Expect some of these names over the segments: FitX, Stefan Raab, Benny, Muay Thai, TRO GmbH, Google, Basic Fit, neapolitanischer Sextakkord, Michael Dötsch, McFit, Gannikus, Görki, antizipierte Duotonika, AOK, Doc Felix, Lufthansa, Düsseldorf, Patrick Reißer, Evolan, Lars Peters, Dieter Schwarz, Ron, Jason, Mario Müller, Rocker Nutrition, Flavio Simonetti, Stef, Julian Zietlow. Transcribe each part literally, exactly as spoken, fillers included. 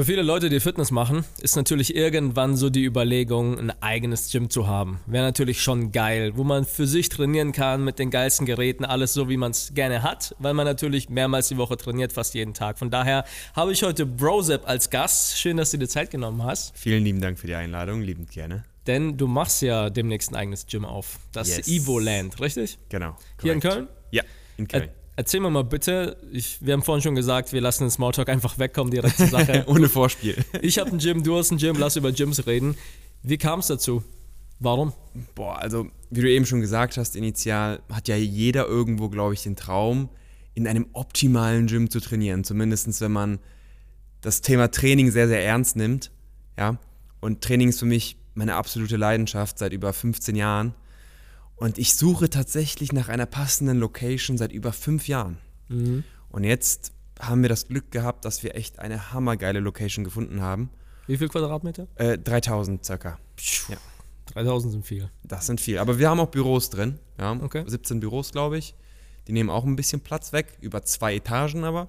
Für viele Leute, die Fitness machen, ist natürlich irgendwann so die Überlegung, ein eigenes Gym zu haben. Wäre natürlich schon geil, wo man für sich trainieren kann, mit den geilsten Geräten, alles so, wie man es gerne hat, weil man natürlich mehrmals die Woche trainiert, fast jeden Tag. Von daher habe ich heute Brosep als Gast. Schön, dass du dir Zeit genommen hast. Vielen lieben Dank für die Einladung, liebend gerne. Denn du machst ja demnächst ein eigenes Gym auf, das yes. Evolan, richtig? Genau. Korrekt. Hier in Köln? Ja, in Köln. Ä Erzähl mir mal bitte, ich, wir haben vorhin schon gesagt, wir lassen den Smalltalk einfach wegkommen, direkt zur Sache. Ohne Vorspiel. Ich habe ein Gym, du hast ein Gym, lass über Gyms reden. Wie kam es dazu? Warum? Boah, also wie du eben schon gesagt hast, initial hat ja jeder irgendwo, glaube ich, den Traum, in einem optimalen Gym zu trainieren. Zumindest wenn man das Thema Training sehr, sehr ernst nimmt. Ja? Und Training ist für mich meine absolute Leidenschaft seit über fünfzehn Jahren. Und ich suche tatsächlich nach einer passenden Location seit über fünf Jahren. Mhm. Und jetzt haben wir das Glück gehabt, dass wir echt eine hammergeile Location gefunden haben. Wie viel Quadratmeter? Äh, dreitausend circa. Ja. dreitausend sind viel. Das sind viel. Aber wir haben auch Büros drin. Ja, okay. siebzehn Büros, glaube ich. Die nehmen auch ein bisschen Platz weg, über zwei Etagen aber.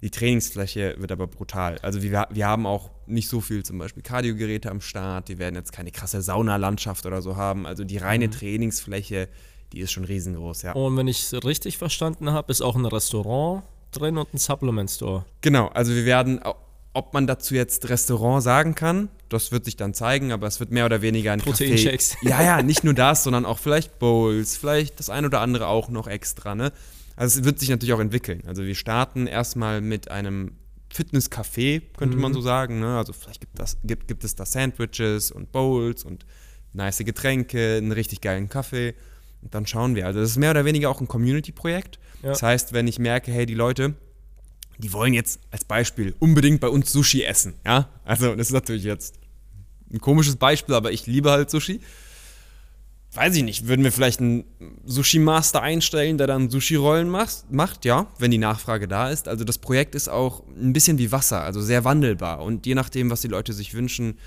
Die Trainingsfläche wird aber brutal. Also wir, wir haben auch nicht so viel zum Beispiel Kardiogeräte am Start. Die werden jetzt keine krasse Saunalandschaft oder so haben. Also die reine mhm. Trainingsfläche, die ist schon riesengroß, ja. Und wenn ich es richtig verstanden habe, ist auch ein Restaurant drin und ein Supplement Store. Genau, also wir werden, ob man dazu jetzt Restaurant sagen kann, das wird sich dann zeigen, aber es wird mehr oder weniger ein Proteinshakes. Ja, ja, nicht nur das, sondern auch vielleicht Bowls, vielleicht das ein oder andere auch noch extra, ne? Also es wird sich natürlich auch entwickeln. Also wir starten erstmal mit einem Fitnesscafé, könnte mhm. man so sagen. Ne? Also vielleicht gibt, das, gibt, gibt es da Sandwiches und Bowls und nice Getränke, einen richtig geilen Kaffee. Und dann schauen wir. Also das ist mehr oder weniger auch ein Community-Projekt. Ja. Das heißt, wenn ich merke, hey, die Leute, die wollen jetzt als Beispiel unbedingt bei uns Sushi essen. Ja? Also das ist natürlich jetzt ein komisches Beispiel, aber ich liebe halt Sushi. Weiß ich nicht, würden wir vielleicht einen Sushi-Master einstellen, der dann Sushi-Rollen macht, ja, wenn die Nachfrage da ist. Also das Projekt ist auch ein bisschen wie Wasser, also sehr wandelbar. Und je nachdem, was die Leute sich wünschen,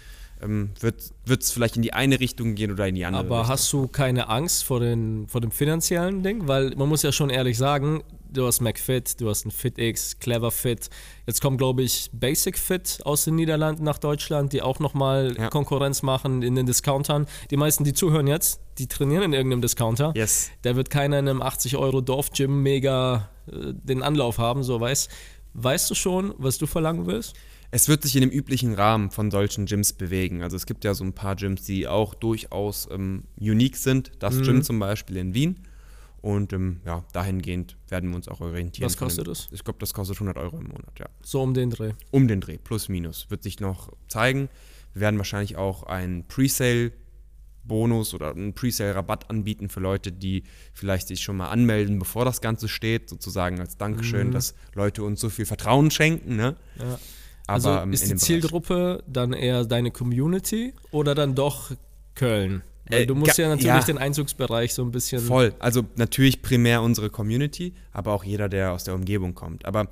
wird es vielleicht in die eine Richtung gehen oder in die andere. Aber Richtung. Hast du keine Angst vor, den, vor dem finanziellen Ding? Weil man muss ja schon ehrlich sagen, du hast McFit, du hast ein FitX, Clever Fit. Jetzt kommt, glaube ich, Basic Fit aus den Niederlanden nach Deutschland, die auch nochmal ja. Konkurrenz machen in den Discountern. Die meisten, die zuhören jetzt, die trainieren in irgendeinem Discounter. Yes. Da wird keiner in einem achtzig Euro Dorf Gym mega äh, den Anlauf haben, so weiß. Weißt du schon, was du verlangen willst? Es wird sich in dem üblichen Rahmen von solchen Gyms bewegen. Also es gibt ja so ein paar Gyms, die auch durchaus ähm, unique sind. Das mhm. Gym zum Beispiel in Wien. Und ähm, ja, dahingehend werden wir uns auch orientieren. Was kostet das? Ich glaube, das kostet hundert Euro im Monat, ja. So um den Dreh? Um den Dreh, plus minus. Wird sich noch zeigen. Wir werden wahrscheinlich auch einen Presale-Bonus oder einen Presale-Rabatt anbieten für Leute, die vielleicht sich schon mal anmelden, bevor das Ganze steht. Sozusagen als Dankeschön, mhm. dass Leute uns so viel Vertrauen schenken, ne? Ja. Also aber ist die Zielgruppe dann eher deine Community oder dann doch Köln? Weil äh, du musst ja natürlich ja. den Einzugsbereich so ein bisschen... Voll, also natürlich primär unsere Community, aber auch jeder, der aus der Umgebung kommt. Aber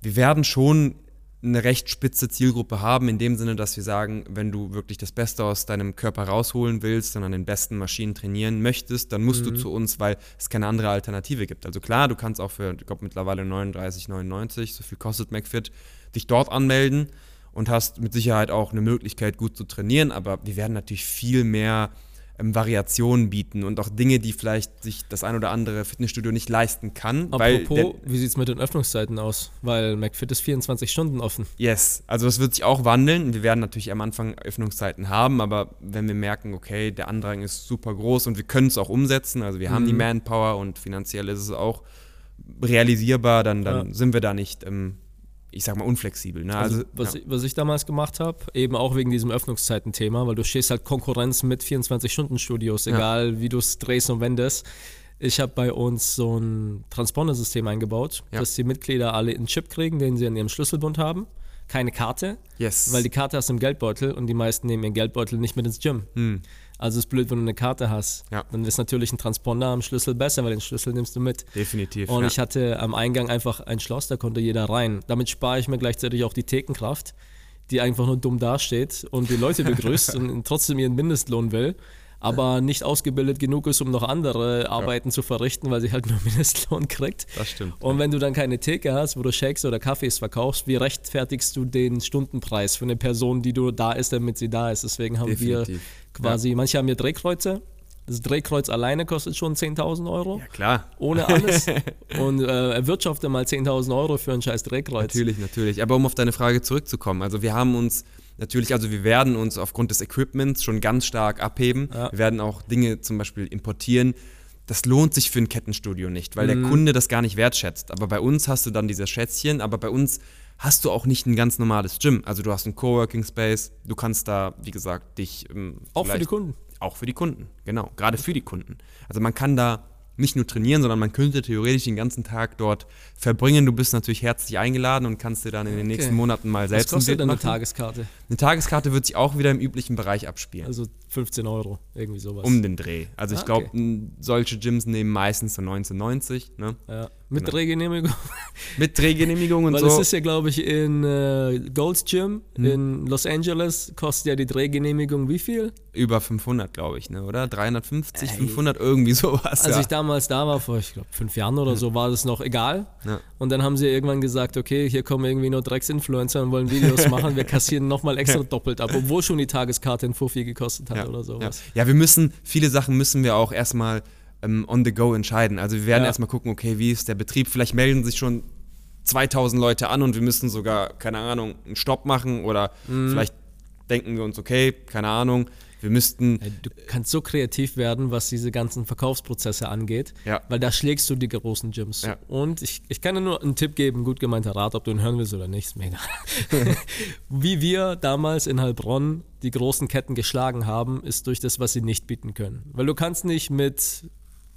wir werden schon eine recht spitze Zielgruppe haben, in dem Sinne, dass wir sagen, wenn du wirklich das Beste aus deinem Körper rausholen willst und an den besten Maschinen trainieren möchtest, dann musst mhm. du zu uns, weil es keine andere Alternative gibt. Also klar, du kannst auch für, ich glaube mittlerweile neununddreißig neunundneunzig, so viel kostet McFit, dich dort anmelden und hast mit Sicherheit auch eine Möglichkeit, gut zu trainieren, aber wir werden natürlich viel mehr ähm, Variationen bieten und auch Dinge, die vielleicht sich das ein oder andere Fitnessstudio nicht leisten kann. Apropos, weil wie sieht es mit den Öffnungszeiten aus? Weil McFit ist vierundzwanzig Stunden offen. Yes, also das wird sich auch wandeln. Wir werden natürlich am Anfang Öffnungszeiten haben, aber wenn wir merken, okay, der Andrang ist super groß und wir können es auch umsetzen, also wir mhm. haben die Manpower und finanziell ist es auch realisierbar, dann, dann ja. sind wir da nicht... Ähm, ich sag mal, unflexibel. Ne? Also, also, was, ja. ich, was ich damals gemacht habe, eben auch wegen diesem Öffnungszeiten-Thema, weil du stehst halt Konkurrenz mit vierundzwanzig-Stunden-Studios, egal ja. wie du es drehst und wendest. Ich habe bei uns so ein Transponder-System eingebaut, ja. dass die Mitglieder alle einen Chip kriegen, den sie in ihrem Schlüsselbund haben. Keine Karte, yes. weil die Karte hast du im Geldbeutel und die meisten nehmen ihren Geldbeutel nicht mit ins Gym. Hm. Also ist blöd, wenn du eine Karte hast. Ja. Dann ist natürlich ein Transponder am Schlüssel besser, weil den Schlüssel nimmst du mit. Definitiv. Und ja. ich hatte am Eingang einfach ein Schloss, da konnte jeder rein. Damit spare ich mir gleichzeitig auch die Thekenkraft, die einfach nur dumm dasteht und die Leute begrüßt und trotzdem ihren Mindestlohn will. aber nicht ausgebildet genug ist, um noch andere Arbeiten ja. zu verrichten, weil sie halt nur Mindestlohn kriegt. Das stimmt. Und ja. wenn du dann keine Theke hast, wo du Shakes oder Kaffees verkaufst, wie rechtfertigst du den Stundenpreis für eine Person, die du da ist, damit sie da ist? Deswegen haben Definitiv. wir quasi, ja. manche haben hier Drehkreuze. Das Drehkreuz alleine kostet schon zehntausend Euro. Ja, klar. Ohne alles. Und äh, erwirtschafte mal zehntausend Euro für ein scheiß Drehkreuz. Natürlich, natürlich. Aber um auf deine Frage zurückzukommen, also wir haben uns natürlich, also wir werden uns aufgrund des Equipments schon ganz stark abheben. Ja. Wir werden auch Dinge zum Beispiel importieren. Das lohnt sich für ein Kettenstudio nicht, weil mhm. der Kunde das gar nicht wertschätzt. Aber bei uns hast du dann diese Schätzchen, aber bei uns hast du auch nicht ein ganz normales Gym. Also du hast einen Coworking Space, du kannst da, wie gesagt, dich... Ähm, auch für die Kunden. Auch für die Kunden, genau, gerade für die Kunden. Also man kann da nicht nur trainieren, sondern man könnte theoretisch den ganzen Tag dort verbringen. Du bist natürlich herzlich eingeladen und kannst dir dann in den okay. nächsten Monaten mal selbst ein Was kostet denn eine Tageskarte? Eine Tageskarte wird sich auch wieder im üblichen Bereich abspielen. Also fünfzehn Euro, irgendwie sowas. Um den Dreh. Also ah, ich glaube, okay. solche Gyms nehmen meistens so neunzehn neunzig. Ne? Ja. Mit genau. Drehgenehmigung. Mit Drehgenehmigung und Weil so. Weil es ist ja, glaube ich, in äh, Gold's Gym hm. in Los Angeles kostet ja die Drehgenehmigung wie viel? Über fünfhundert, glaube ich, ne, oder? dreihundertfünfzig, Ey. fünfhundert, irgendwie sowas. Als ja. ich damals da war, vor, ich glaube, fünf Jahren oder ja. so, war das noch egal. Ja. Und dann haben sie irgendwann gesagt, okay, hier kommen irgendwie nur Drecksinfluencer und wollen Videos machen, wir kassieren nochmal extra doppelt ab, obwohl schon die Tageskarte in Fuffi gekostet hat ja. oder sowas. Ja. ja, wir müssen, viele Sachen müssen wir auch erstmal on the go entscheiden. Also wir werden ja. erstmal gucken, okay, wie ist der Betrieb? Vielleicht melden sich schon zweitausend Leute an und wir müssen sogar, keine Ahnung, einen Stopp machen oder mhm. vielleicht denken wir uns, okay, keine Ahnung, wir müssten... Du kannst so kreativ werden, was diese ganzen Verkaufsprozesse angeht, ja. weil da schlägst du die großen Gyms. Ja. Und ich, ich kann dir nur einen Tipp geben, gut gemeinter Rat, ob du ihn hören willst oder nicht, ist mega. Wie wir damals in Heilbronn die großen Ketten geschlagen haben, ist durch das, was sie nicht bieten können. Weil du kannst nicht mit...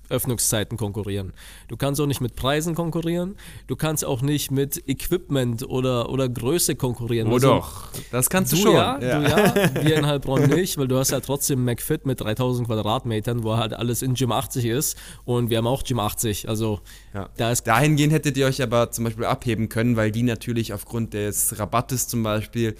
Öffnungszeiten konkurrieren. Du kannst auch nicht mit Preisen konkurrieren. Du kannst auch nicht mit Equipment oder, oder Größe konkurrieren. Oh also, doch, das kannst du, du schon. Ja, ja. Du ja, wir in Heilbronn nicht, weil du hast halt trotzdem McFit mit dreitausend Quadratmetern, wo halt alles in Gym achtzig ist und wir haben auch Gym achtzig. Also ja. da ist Dahingehend hättet ihr euch aber zum Beispiel abheben können, weil die natürlich aufgrund des Rabattes zum Beispiel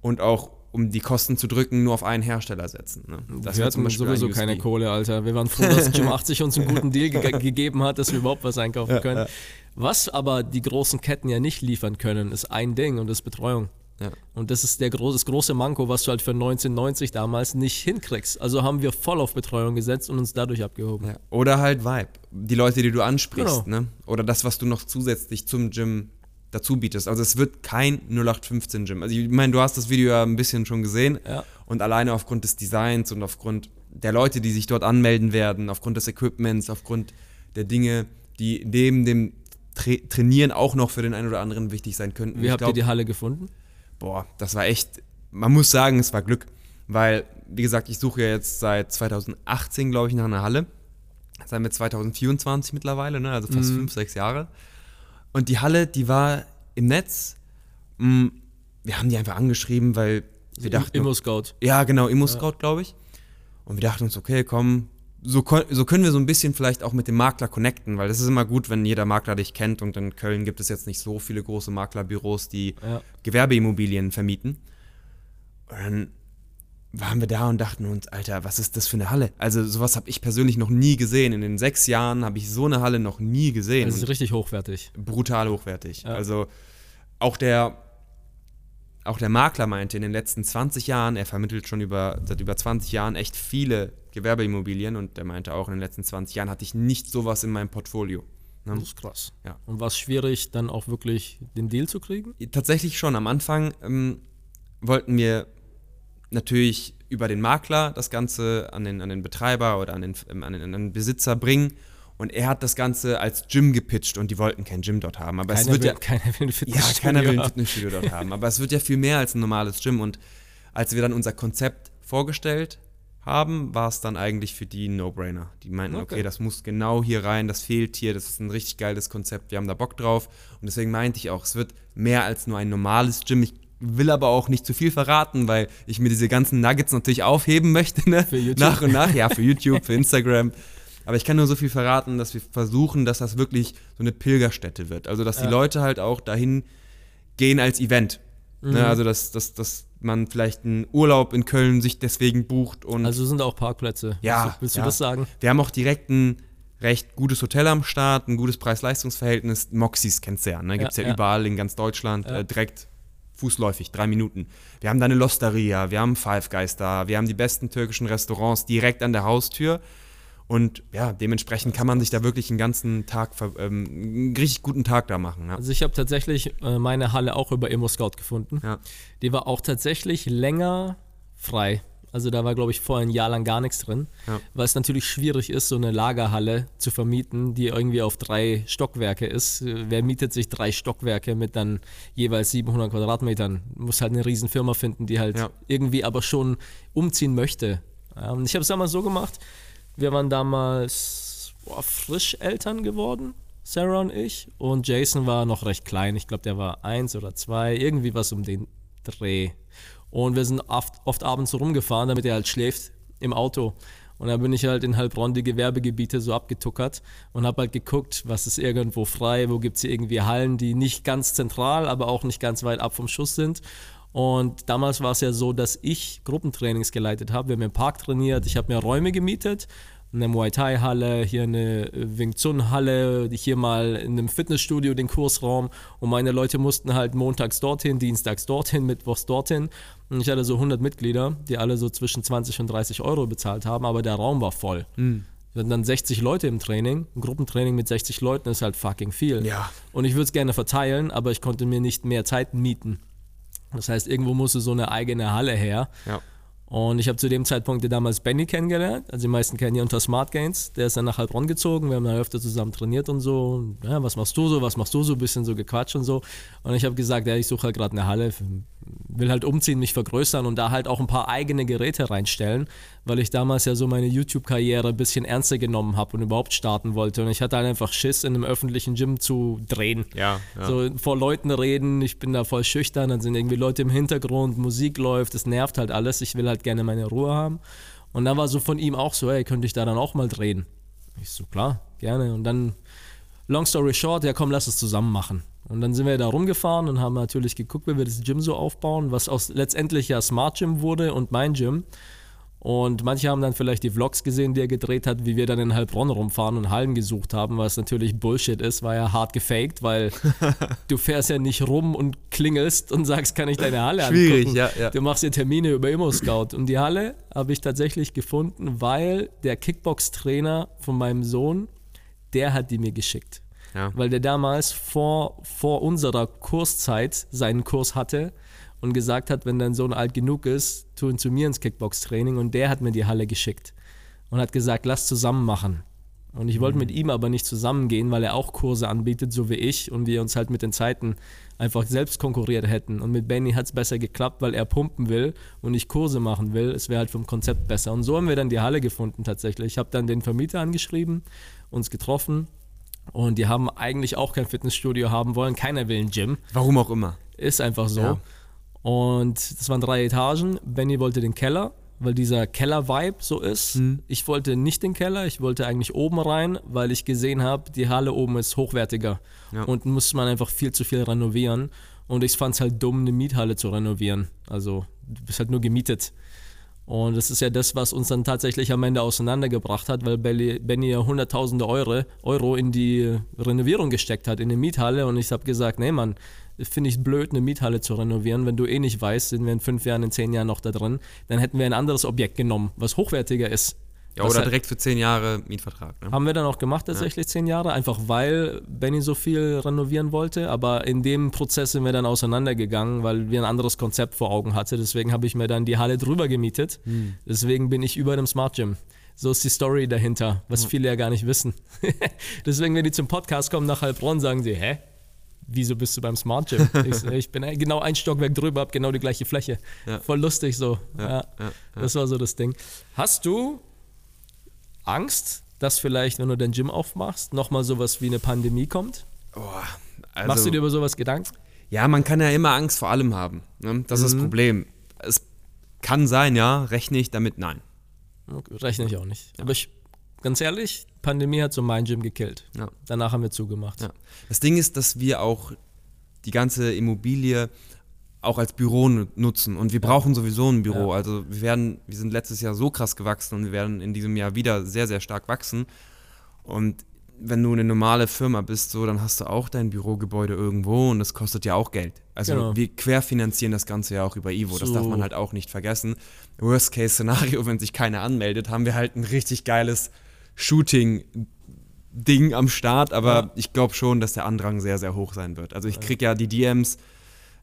und auch um die Kosten zu drücken, nur auf einen Hersteller setzen. Ne? Das wir hatten sowieso keine Kohle, Alter. Wir waren froh, dass Gym achtzig uns einen guten Deal ge gegeben hat, dass wir überhaupt was einkaufen ja, können. Ja. Was aber die großen Ketten ja nicht liefern können, ist ein Ding und das ist Betreuung. Ja. Und das ist der große, das große Manko, was du halt für neunzehn neunzig damals nicht hinkriegst. Also haben wir voll auf Betreuung gesetzt und uns dadurch abgehoben. Ja. Oder halt Vibe. Die Leute, die du ansprichst. Genau. Ne? Oder das, was du noch zusätzlich zum Gym dazu bietest. Also es wird kein null acht fünfzehn Gym. Also ich meine, du hast das Video ja ein bisschen schon gesehen ja. und alleine aufgrund des Designs und aufgrund der Leute, die sich dort anmelden werden, aufgrund des Equipments, aufgrund der Dinge, die neben dem Tra Trainieren auch noch für den einen oder anderen wichtig sein könnten. Wie ich habt glaub, ihr die Halle gefunden? Boah, das war echt, man muss sagen, es war Glück, weil, wie gesagt, ich suche ja jetzt seit zweitausendachtzehn, glaube ich, nach einer Halle. Jetzt haben wir zweitausendvierundzwanzig mittlerweile, ne? Also fast mhm. fünf, sechs Jahre. Und die Halle, die war im Netz. Wir haben die einfach angeschrieben, weil wir dachten... ImmoScout. Ja, genau, ImmoScout, ja. glaube ich. Und wir dachten uns, okay, komm, so, so können wir so ein bisschen vielleicht auch mit dem Makler connecten, weil das ist immer gut, wenn jeder Makler dich kennt. Und in Köln gibt es jetzt nicht so viele große Maklerbüros, die ja. Gewerbeimmobilien vermieten. Und dann waren wir da und dachten uns, Alter, was ist das für eine Halle? Also sowas habe ich persönlich noch nie gesehen. In den sechs Jahren habe ich so eine Halle noch nie gesehen. Das ist richtig hochwertig. Brutal hochwertig. Ja. Also auch der, auch der Makler meinte, in den letzten zwanzig Jahren, er vermittelt schon über, seit über zwanzig Jahren echt viele Gewerbeimmobilien und der meinte auch, in den letzten zwanzig Jahren hatte ich nicht sowas in meinem Portfolio. Ne? Das ist krass. Ja. Und war es schwierig, dann auch wirklich den Deal zu kriegen? Tatsächlich schon. Am Anfang ähm, wollten wir natürlich über den Makler das Ganze an den, an den Betreiber oder an den, an den, an den Besitzer bringen. Und er hat das Ganze als Gym gepitcht und die wollten kein Gym dort haben. Aber keiner, es wird will, ja, keiner will ein Fitnessstudio, ja, keiner will ein Fitnessstudio dort haben. Aber es wird ja viel mehr als ein normales Gym. Und als wir dann unser Konzept vorgestellt haben, war es dann eigentlich für die ein No-Brainer. Die meinten, okay. okay, das muss genau hier rein, das fehlt hier, das ist ein richtig geiles Konzept, wir haben da Bock drauf. Und deswegen meinte ich auch, es wird mehr als nur ein normales Gym. Ich will aber auch nicht zu viel verraten, weil ich mir diese ganzen Nuggets natürlich aufheben möchte, ne? Für YouTube. Nach und nach, ja, für YouTube, für Instagram. Aber ich kann nur so viel verraten, dass wir versuchen, dass das wirklich so eine Pilgerstätte wird. Also, dass ja. die Leute halt auch dahin gehen als Event. Mhm. Ne? Also, dass, dass, dass man vielleicht einen Urlaub in Köln sich deswegen bucht. Und also sind auch Parkplätze. Ja. Willst du, willst ja. du das sagen? Wir haben auch direkt ein recht gutes Hotel am Start, ein gutes Preis-Leistungs-Verhältnis. Moxys kennst du ja, ne? Gibt es ja, ja, ja überall in ganz Deutschland, ja. äh, direkt fußläufig, drei Minuten. Wir haben da eine Losteria, wir haben Five Guys da, wir haben die besten türkischen Restaurants direkt an der Haustür. Und ja, dementsprechend kann man sich da wirklich einen ganzen Tag, ähm, einen richtig guten Tag da machen. Ja. Also ich habe tatsächlich äh, meine Halle auch über ImmoScout gefunden. Ja. Die war auch tatsächlich länger frei. Also da war, glaube ich, vor ein Jahr lang gar nichts drin. Ja. Weil es natürlich schwierig ist, so eine Lagerhalle zu vermieten, die irgendwie auf drei Stockwerke ist. Wer mietet sich drei Stockwerke mit dann jeweils siebenhundert Quadratmetern? Muss halt eine riesen Firma finden, die halt ja. irgendwie aber schon umziehen möchte. Ähm, ich habe es damals so gemacht. Wir waren damals boah, frisch Eltern geworden, Sarah und ich. Und Jason war noch recht klein. Ich glaube, der war eins oder zwei. Irgendwie was um den Dreh. Und wir sind oft, oft abends so rumgefahren, damit er halt schläft im Auto. Und da bin ich halt in Heilbronn die Gewerbegebiete so abgetuckert und habe halt geguckt, was ist irgendwo frei, wo gibt es hier irgendwie Hallen, die nicht ganz zentral, aber auch nicht ganz weit ab vom Schuss sind. Und damals war es ja so, dass ich Gruppentrainings geleitet habe. Wir haben im Park trainiert, ich habe mir Räume gemietet, eine Muay Thai Halle, hier eine Wing Chun Halle, hier mal in einem Fitnessstudio den Kursraum, und meine Leute mussten halt montags dorthin, dienstags dorthin, mittwochs dorthin, und ich hatte so hundert Mitglieder, die alle so zwischen zwanzig und dreißig Euro bezahlt haben, aber der Raum war voll. Mhm. Wir hatten dann sechzig Leute im Training. Ein Gruppentraining mit sechzig Leuten ist halt fucking viel. Ja. Und ich würde es gerne verteilen, aber ich konnte mir nicht mehr Zeit mieten. Das heißt, irgendwo musste so eine eigene Halle her. Ja. Und ich habe zu dem Zeitpunkt ja damals Benny kennengelernt. Also die meisten kennen ihn unter Smart Gains. Der ist dann nach Heilbronn gezogen. Wir haben da öfter zusammen trainiert und so. Und, ja, was machst du so? Was machst du so? Ein bisschen so gequatscht und so. Und ich habe gesagt, ja, ich suche halt gerade eine Halle. Will halt umziehen, mich vergrößern und da halt auch ein paar eigene Geräte reinstellen. Weil ich damals ja so meine YouTube-Karriere ein bisschen ernster genommen habe und überhaupt starten wollte. Und ich hatte halt einfach Schiss, in einem öffentlichen Gym zu drehen. Ja, ja. So vor Leuten reden. Ich bin da voll schüchtern. Dann sind irgendwie Leute im Hintergrund. Musik läuft. Das nervt halt alles. Ich will halt gerne meine Ruhe haben. Und dann war so von ihm auch so, ey, könnte ich da dann auch mal drehen? Ich so, klar, gerne. Und dann, long story short, ja komm, lass es zusammen machen. Und dann sind wir da rumgefahren und haben natürlich geguckt, wie wir das Gym so aufbauen, was aus letztendlich ja Smart Gym wurde und mein Gym. Und manche haben dann vielleicht die Vlogs gesehen, die er gedreht hat, wie wir dann in Heilbronn rumfahren und Hallen gesucht haben, was natürlich Bullshit ist, war ja hart gefaked, weil du fährst ja nicht rum und klingelst und sagst, kann ich deine Halle angucken? Schwierig, ja, ja. Du machst dir Termine über ImmoScout. Und die Halle habe ich tatsächlich gefunden, weil der Kickbox-Trainer von meinem Sohn, der hat die mir geschickt. Ja. Weil der damals vor, vor unserer Kurszeit seinen Kurs hatte und gesagt hat, wenn dein Sohn alt genug ist, tu ihn zu mir ins Kickbox-Training, und der hat mir die Halle geschickt und hat gesagt, lass zusammen machen. Und ich wollte mhm. mit ihm aber nicht zusammengehen, weil er auch Kurse anbietet, so wie ich, und wir uns halt mit den Zeiten einfach selbst konkurriert hätten. Und mit Benny hat es besser geklappt, weil er pumpen will und ich Kurse machen will. Es wäre halt vom Konzept besser. Und so haben wir dann die Halle gefunden tatsächlich. Ich habe dann den Vermieter angeschrieben, uns getroffen, und die haben eigentlich auch kein Fitnessstudio haben wollen. Keiner will ein Gym. Warum auch immer. Ist einfach so. Ja. Und das waren drei Etagen. Benny wollte den Keller, weil dieser Keller-Vibe so ist. Mhm. Ich wollte nicht den Keller, ich wollte eigentlich oben rein, weil ich gesehen habe, die Halle oben ist hochwertiger. Ja. Und musste man einfach viel zu viel renovieren. Und ich fand es halt dumm, eine Miethalle zu renovieren. Also du bist halt nur gemietet. Und das ist ja das, was uns dann tatsächlich am Ende auseinandergebracht hat, weil Benny ja hunderttausende Euro, Euro in die Renovierung gesteckt hat, in die Miethalle. Und ich habe gesagt, nee Mann, finde ich blöd, eine Miethalle zu renovieren, wenn du eh nicht weißt, sind wir in fünf Jahren, in zehn Jahren noch da drin, dann hätten wir ein anderes Objekt genommen, was hochwertiger ist. Ja, oder halt direkt für zehn Jahre Mietvertrag. Ne? Haben wir dann auch gemacht, tatsächlich ja. zehn Jahre, einfach weil Benny so viel renovieren wollte, aber in dem Prozess sind wir dann auseinandergegangen, weil wir ein anderes Konzept vor Augen hatten, deswegen habe ich mir dann die Halle drüber gemietet, hm. deswegen bin ich über dem Smart Gym. So ist die Story dahinter, was hm. viele ja gar nicht wissen. Deswegen, wenn die zum Podcast kommen nach Heilbronn, sagen sie, hä? Wieso bist du beim Smart Gym? Ich, ich bin genau ein Stockwerk drüber, habe genau die gleiche Fläche. Ja. Voll lustig so. Ja, ja, ja, das war so das Ding. Hast du Angst, dass vielleicht, wenn du dein Gym aufmachst, nochmal sowas wie eine Pandemie kommt? Oh, also, machst du dir über sowas Gedanken? Ja, man kann ja immer Angst vor allem haben. Ne? Das mhm. ist das Problem. Es kann sein, ja, rechne ich damit, nein. Okay, rechne ich auch nicht. Ja. Aber ich, ganz ehrlich, Pandemie hat so mein Gym gekillt. Ja. Danach haben wir zugemacht. Ja. Das Ding ist, dass wir auch die ganze Immobilie auch als Büro nutzen. Und wir brauchen sowieso ein Büro. Ja. Also wir werden, wir sind letztes Jahr so krass gewachsen und wir werden in diesem Jahr wieder sehr, sehr stark wachsen. Und wenn du eine normale Firma bist, so, dann hast du auch dein Bürogebäude irgendwo und das kostet ja auch Geld. Also genau. wir querfinanzieren das Ganze ja auch über Evo, so. Das darf man halt auch nicht vergessen. Worst-Case-Szenario, wenn sich keiner anmeldet, haben wir halt ein richtig geiles Shooting-Ding am Start, aber ja. ich glaube schon, dass der Andrang sehr, sehr hoch sein wird. Also ich kriege ja die D Ms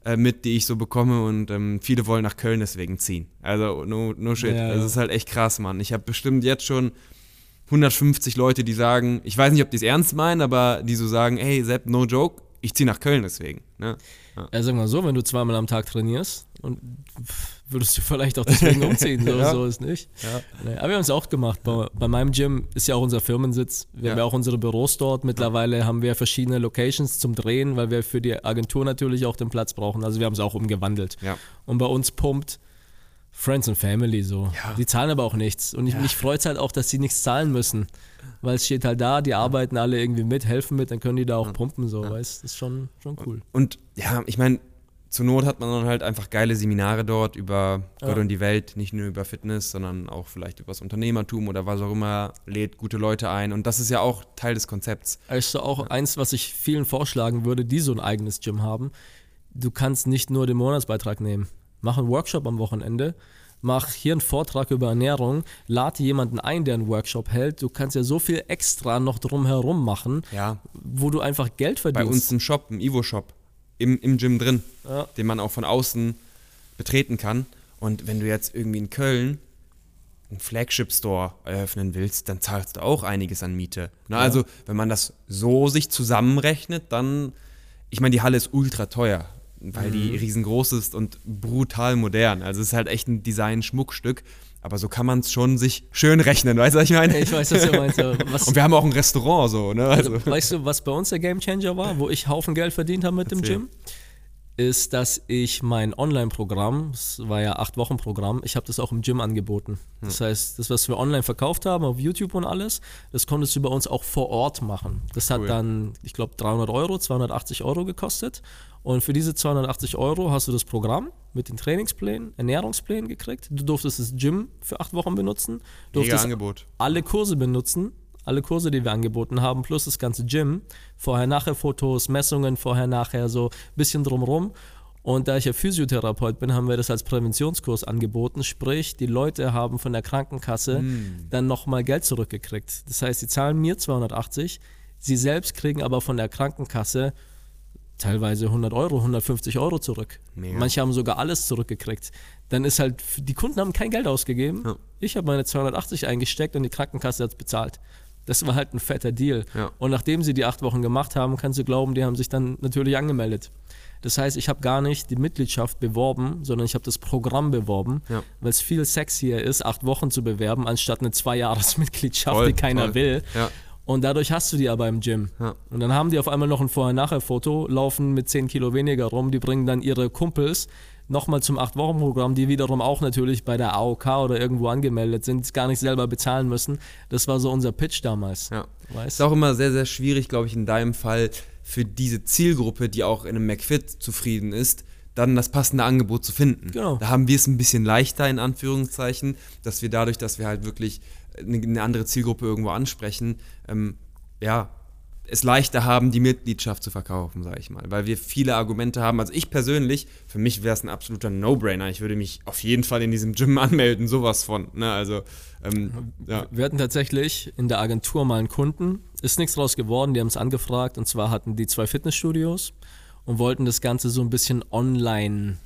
äh, mit, die ich so bekomme und ähm, viele wollen nach Köln deswegen ziehen. Also no, no shit, ja, ja. das ist halt echt krass, Mann. Ich habe bestimmt jetzt schon hundertfünfzig Leute, die sagen, ich weiß nicht, ob die es ernst meinen, aber die so sagen, hey, Sepp, no joke, ich ziehe nach Köln deswegen. Ne? Ja. ja, sag mal so, wenn du zweimal am Tag trainierst, und würdest du vielleicht auch deswegen umziehen, so, ja. so ist nicht. Ja. Nee, aber wir haben es auch gemacht. Bei, bei meinem Gym ist ja auch unser Firmensitz, wir ja. haben ja auch unsere Büros dort. Mittlerweile ja. haben wir verschiedene Locations zum Drehen, weil wir für die Agentur natürlich auch den Platz brauchen. Also wir haben es auch umgewandelt. Ja. Und bei uns pumpt Friends and Family so. Ja. Die zahlen aber auch nichts. Und ich, ja. mich freut es halt auch, dass sie nichts zahlen müssen. Weil es steht halt da, die arbeiten alle irgendwie mit, helfen mit, dann können die da auch ja. pumpen, so, ja. weißt du, das ist schon, schon cool. Und, und ja, ich meine, zur Not hat man dann halt einfach geile Seminare dort über Gott ja. und die Welt, nicht nur über Fitness, sondern auch vielleicht über das Unternehmertum oder was auch immer, lädt gute Leute ein und das ist ja auch Teil des Konzepts. Ist also auch ja. eins, was ich vielen vorschlagen würde, die so ein eigenes Gym haben, du kannst nicht nur den Monatsbeitrag nehmen. Mach einen Workshop am Wochenende, mach hier einen Vortrag über Ernährung, lade jemanden ein, der einen Workshop hält. Du kannst ja so viel extra noch drumherum machen, ja. wo du einfach Geld verdienst. Bei uns im Shop, im Evo-Shop, im, im Gym drin, ja. den man auch von außen betreten kann. Und wenn du jetzt irgendwie in Köln einen Flagship-Store eröffnen willst, dann zahlst du auch einiges an Miete. Na, ja. Also, wenn man das so sich zusammenrechnet, dann, ich meine, die Halle ist ultra teuer. Weil mhm. die riesengroß ist und brutal modern. Also es ist halt echt ein Design-Schmuckstück. Aber so kann man es schon sich schön rechnen, weißt du, was ich meine? Ich weiß, was du meinst. Was und wir haben auch ein Restaurant so, ne? Also, also. Weißt du, was bei uns der Gamechanger war, wo ich Haufen Geld verdient habe mit Erzähl. dem Gym? Ist, dass ich mein Online-Programm, das war ja acht Wochen Programm, ich habe das auch im Gym angeboten. Das heißt, das, was wir online verkauft haben, auf YouTube und alles, das konntest du bei uns auch vor Ort machen. Das hat cool. dann, ich glaube, dreihundert Euro, zweihundertachtzig Euro gekostet. Und für diese zweihundertachtzig Euro hast du das Programm mit den Trainingsplänen, Ernährungsplänen gekriegt. Du durftest das Gym für acht Wochen benutzen. Du durftest Angebot. alle Kurse benutzen. Alle Kurse, die wir angeboten haben, plus das ganze Gym. Vorher-Nachher-Fotos, Messungen, Vorher-Nachher, so ein bisschen drumrum. Und da ich ja Physiotherapeut bin, haben wir das als Präventionskurs angeboten. Sprich, die Leute haben von der Krankenkasse mm. dann nochmal Geld zurückgekriegt. Das heißt, sie zahlen mir zweihundertachtzig, sie selbst kriegen aber von der Krankenkasse teilweise hundert Euro, hundertfünfzig Euro zurück. Mega. Manche haben sogar alles zurückgekriegt. Dann ist halt, die Kunden haben kein Geld ausgegeben. Ja. Ich habe meine zweihundertachtzig eingesteckt und die Krankenkasse hat es bezahlt. Das war halt ein fetter Deal. Ja. Und nachdem sie die acht Wochen gemacht haben, kannst du glauben, die haben sich dann natürlich angemeldet. Das heißt, ich habe gar nicht die Mitgliedschaft beworben, sondern ich habe das Programm beworben, ja. weil es viel sexier ist, acht Wochen zu bewerben, anstatt eine Zwei-Jahres-Mitgliedschaft, voll, die keiner voll. will. Ja. Und dadurch hast du die aber im Gym. Ja. Und dann haben die auf einmal noch ein Vorher-Nachher-Foto, laufen mit zehn Kilo weniger rum, die bringen dann ihre Kumpels nochmal zum acht Wochen Programm, die wiederum auch natürlich bei der A O K oder irgendwo angemeldet sind, gar nicht selber bezahlen müssen. Das war so unser Pitch damals. Ja. Weißt? Ist auch immer sehr, sehr schwierig, glaube ich, in deinem Fall für diese Zielgruppe, die auch in einem McFit zufrieden ist, dann das passende Angebot zu finden. Genau. Da haben wir es ein bisschen leichter, in Anführungszeichen, dass wir dadurch, dass wir halt wirklich eine andere Zielgruppe irgendwo ansprechen, ähm, ja, es leichter haben, die Mitgliedschaft zu verkaufen, sage ich mal, weil wir viele Argumente haben. Also ich persönlich, für mich wäre es ein absoluter No-Brainer. Ich würde mich auf jeden Fall in diesem Gym anmelden, sowas von. Ne? Also, ähm, ja. Wir hatten tatsächlich in der Agentur mal einen Kunden, ist nichts draus geworden, die haben es angefragt und zwar hatten die zwei Fitnessstudios und wollten das Ganze so ein bisschen online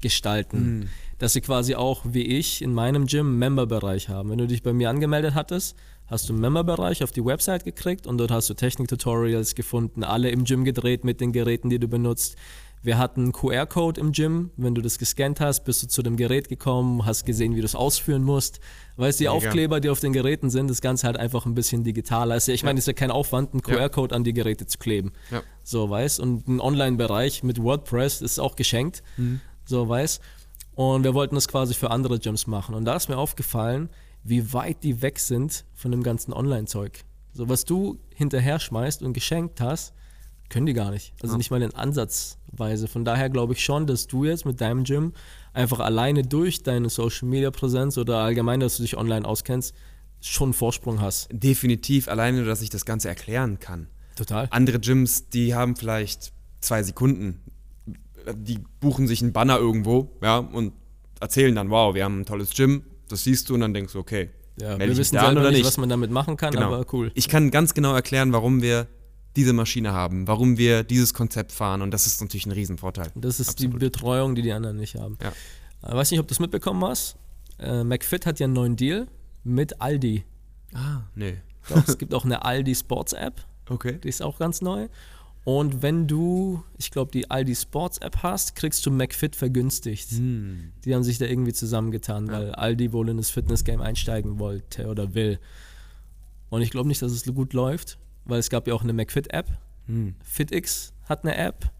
gestalten, mhm. dass sie quasi auch, wie ich, in meinem Gym einen Member-Bereich haben. Wenn du dich bei mir angemeldet hattest, hast du einen Member-Bereich auf die Website gekriegt und dort hast du Technik-Tutorials gefunden, alle im Gym gedreht mit den Geräten, die du benutzt. Wir hatten einen Q R-Code im Gym, wenn du das gescannt hast, bist du zu dem Gerät gekommen, hast gesehen, wie du es ausführen musst. Weißt du, die Aufkleber, die auf den Geräten sind, das Ganze halt einfach ein bisschen digitaler. Ich meine, es ist ja kein Aufwand, einen Q R-Code an die Geräte zu kleben. Ja. So, weißt du, und ein Online-Bereich mit WordPress ist auch geschenkt. Mhm. So, weißt du, und wir wollten das quasi für andere Gyms machen. Und da ist mir aufgefallen, wie weit die weg sind von dem ganzen Online-Zeug. So was du hinterher schmeißt und geschenkt hast, können die gar nicht. Also ja. nicht mal in Ansatzweise. Von daher glaube ich schon, dass du jetzt mit deinem Gym einfach alleine durch deine Social-Media-Präsenz oder allgemein, dass du dich online auskennst, schon einen Vorsprung hast. Definitiv, alleine, dass ich das Ganze erklären kann. Total. Andere Gyms, die haben vielleicht zwei Sekunden, die buchen sich einen Banner irgendwo, ja, und erzählen dann, wow, wir haben ein tolles Gym, das siehst du und dann denkst du, okay, ja, wir wissen selber nicht, nicht, was man damit machen kann, genau. aber cool. Ich kann ganz genau erklären, warum wir diese Maschine haben, warum wir dieses Konzept fahren, und das ist natürlich ein Riesenvorteil. Und das ist Absolut. die Betreuung, die die anderen nicht haben. Ja. Ich weiß nicht, ob du das mitbekommen hast, äh, McFit hat ja einen neuen Deal mit Aldi. Ah, nee. Glaub, es gibt auch eine Aldi Sports App, okay. die ist auch ganz neu. Und wenn du, ich glaube, die Aldi Sports App hast, kriegst du McFit vergünstigt. Hm. Die haben sich da irgendwie zusammengetan, ja. weil Aldi wohl in das Fitness-Game einsteigen wollte oder will. Und ich glaube nicht, dass es gut läuft, weil es gab ja auch eine McFit-App. Hm. FitX hat eine App.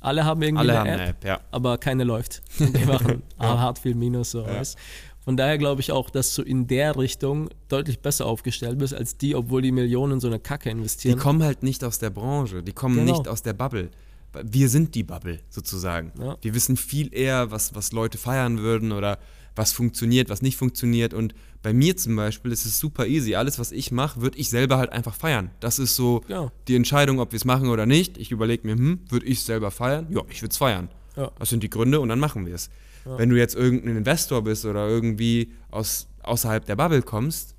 Alle haben irgendwie Alle eine, haben App, eine App, ja. aber keine läuft. Und die machen ja. hart viel Minus. So ja. was. Von daher glaube ich auch, dass du in der Richtung deutlich besser aufgestellt bist als die, obwohl die Millionen so eine Kacke investieren. Die kommen halt nicht aus der Branche, die kommen genau. nicht aus der Bubble. Wir sind die Bubble sozusagen. Ja. Wir wissen viel eher, was, was Leute feiern würden oder was funktioniert, was nicht funktioniert. Und bei mir zum Beispiel ist es super easy. Alles, was ich mache, würde ich selber halt einfach feiern. Das ist so ja. die Entscheidung, ob wir es machen oder nicht. Ich überlege mir, hm, würde ich es selber feiern? Ja, ich würde es feiern. Ja. Das sind die Gründe und dann machen wir es. Ja. Wenn du jetzt irgendein Investor bist oder irgendwie aus, außerhalb der Bubble kommst,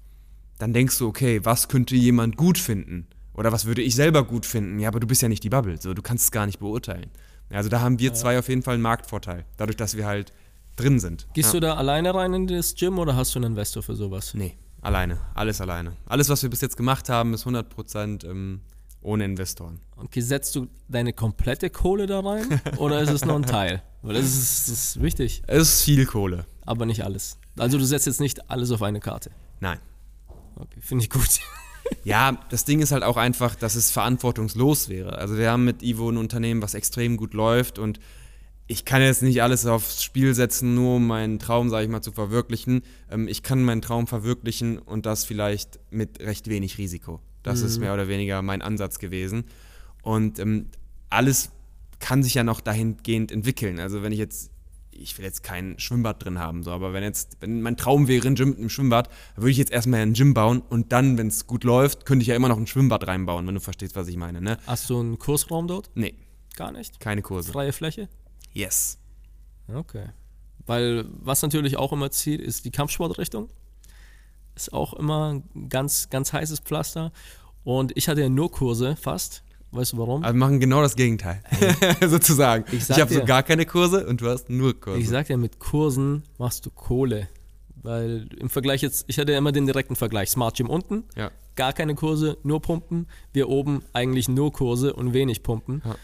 dann denkst du, okay, was könnte jemand gut finden? Oder was würde ich selber gut finden? Ja, aber du bist ja nicht die Bubble, so, du kannst es gar nicht beurteilen. Also da haben wir ja. zwei auf jeden Fall einen Marktvorteil, dadurch, dass wir halt drin sind. Gehst ja. du da alleine rein in das Gym oder hast du einen Investor für sowas? Nee, alleine, alles alleine. Alles, was wir bis jetzt gemacht haben, ist hundert Prozent ähm, ohne Investoren. Okay, setzt du deine komplette Kohle da rein oder ist es nur ein Teil? Weil das ist, das ist wichtig. Es ist viel Kohle. Aber nicht alles. Also du setzt jetzt nicht alles auf eine Karte? Nein. Okay, finde ich gut. Ja, das Ding ist halt auch einfach, dass es verantwortungslos wäre. Also wir haben mit Evo ein Unternehmen, was extrem gut läuft, und ich kann jetzt nicht alles aufs Spiel setzen, nur um meinen Traum, sage ich mal, zu verwirklichen. Ich kann meinen Traum verwirklichen und das vielleicht mit recht wenig Risiko. Das mhm. ist mehr oder weniger mein Ansatz gewesen. Und ähm, alles kann sich ja noch dahingehend entwickeln. Also wenn ich jetzt, ich will jetzt kein Schwimmbad drin haben, so, aber wenn jetzt, wenn mein Traum wäre, ein Gym mit einem Schwimmbad, dann würde ich jetzt erstmal ein Gym bauen und dann, wenn es gut läuft, könnte ich ja immer noch ein Schwimmbad reinbauen, wenn du verstehst, was ich meine. Ne? Hast du einen Kursraum dort? Nee. Gar nicht? Keine Kurse. Freie Fläche? Yes. Okay. Weil was natürlich auch immer zieht, ist die Kampfsportrichtung. Ist auch immer ein ganz, ganz heißes Pflaster. Und ich hatte ja nur Kurse fast. Weißt du warum? Aber wir machen genau das Gegenteil. Sozusagen. Ich, ich habe so gar keine Kurse und du hast nur Kurse. Ich sag dir, mit Kursen machst du Kohle. Weil im Vergleich jetzt, ich hatte ja immer den direkten Vergleich. Smart Gym unten, ja. gar keine Kurse, nur Pumpen. Wir oben eigentlich nur Kurse und wenig Pumpen. Ja.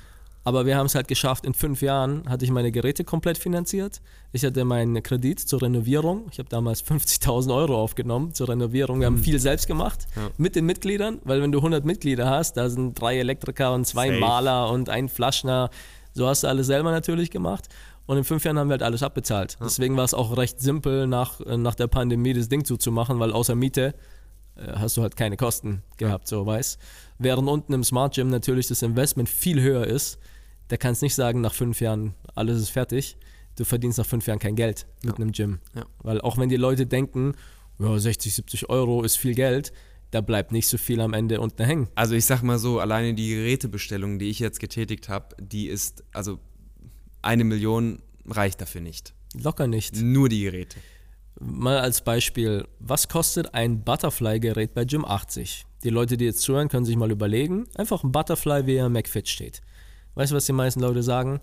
Aber wir haben es halt geschafft, in fünf Jahren hatte ich meine Geräte komplett finanziert. Ich hatte meinen Kredit zur Renovierung. Ich habe damals fünfzigtausend Euro aufgenommen zur Renovierung. Wir haben viel selbst gemacht ja. mit den Mitgliedern, weil wenn du hundert Mitglieder hast, da sind drei Elektriker und zwei Safe. Maler und ein Flaschner. So hast du alles selber natürlich gemacht. Und in fünf Jahren haben wir halt alles abbezahlt. Ja. Deswegen war es auch recht simpel, nach, nach der Pandemie das Ding zuzumachen, weil außer Miete hast du halt keine Kosten gehabt, ja. so weißt. Während unten im Smart Gym natürlich das Investment viel höher ist, da kannst du nicht sagen, nach fünf Jahren, alles ist fertig. Du verdienst nach fünf Jahren kein Geld mit ja. einem Gym. Ja. Weil auch wenn die Leute denken, ja, sechzig, siebzig Euro ist viel Geld, da bleibt nicht so viel am Ende unten hängen. Also ich sag mal so, alleine die Gerätebestellung, die ich jetzt getätigt habe, die ist, also eine Million reicht dafür nicht. Locker nicht. Nur die Geräte. Mal als Beispiel, was kostet ein Butterfly-Gerät bei Gym achtzig? Die Leute, die jetzt zuhören, können sich mal überlegen. Einfach ein Butterfly, wie er McFit steht. Weißt du, was die meisten Leute sagen?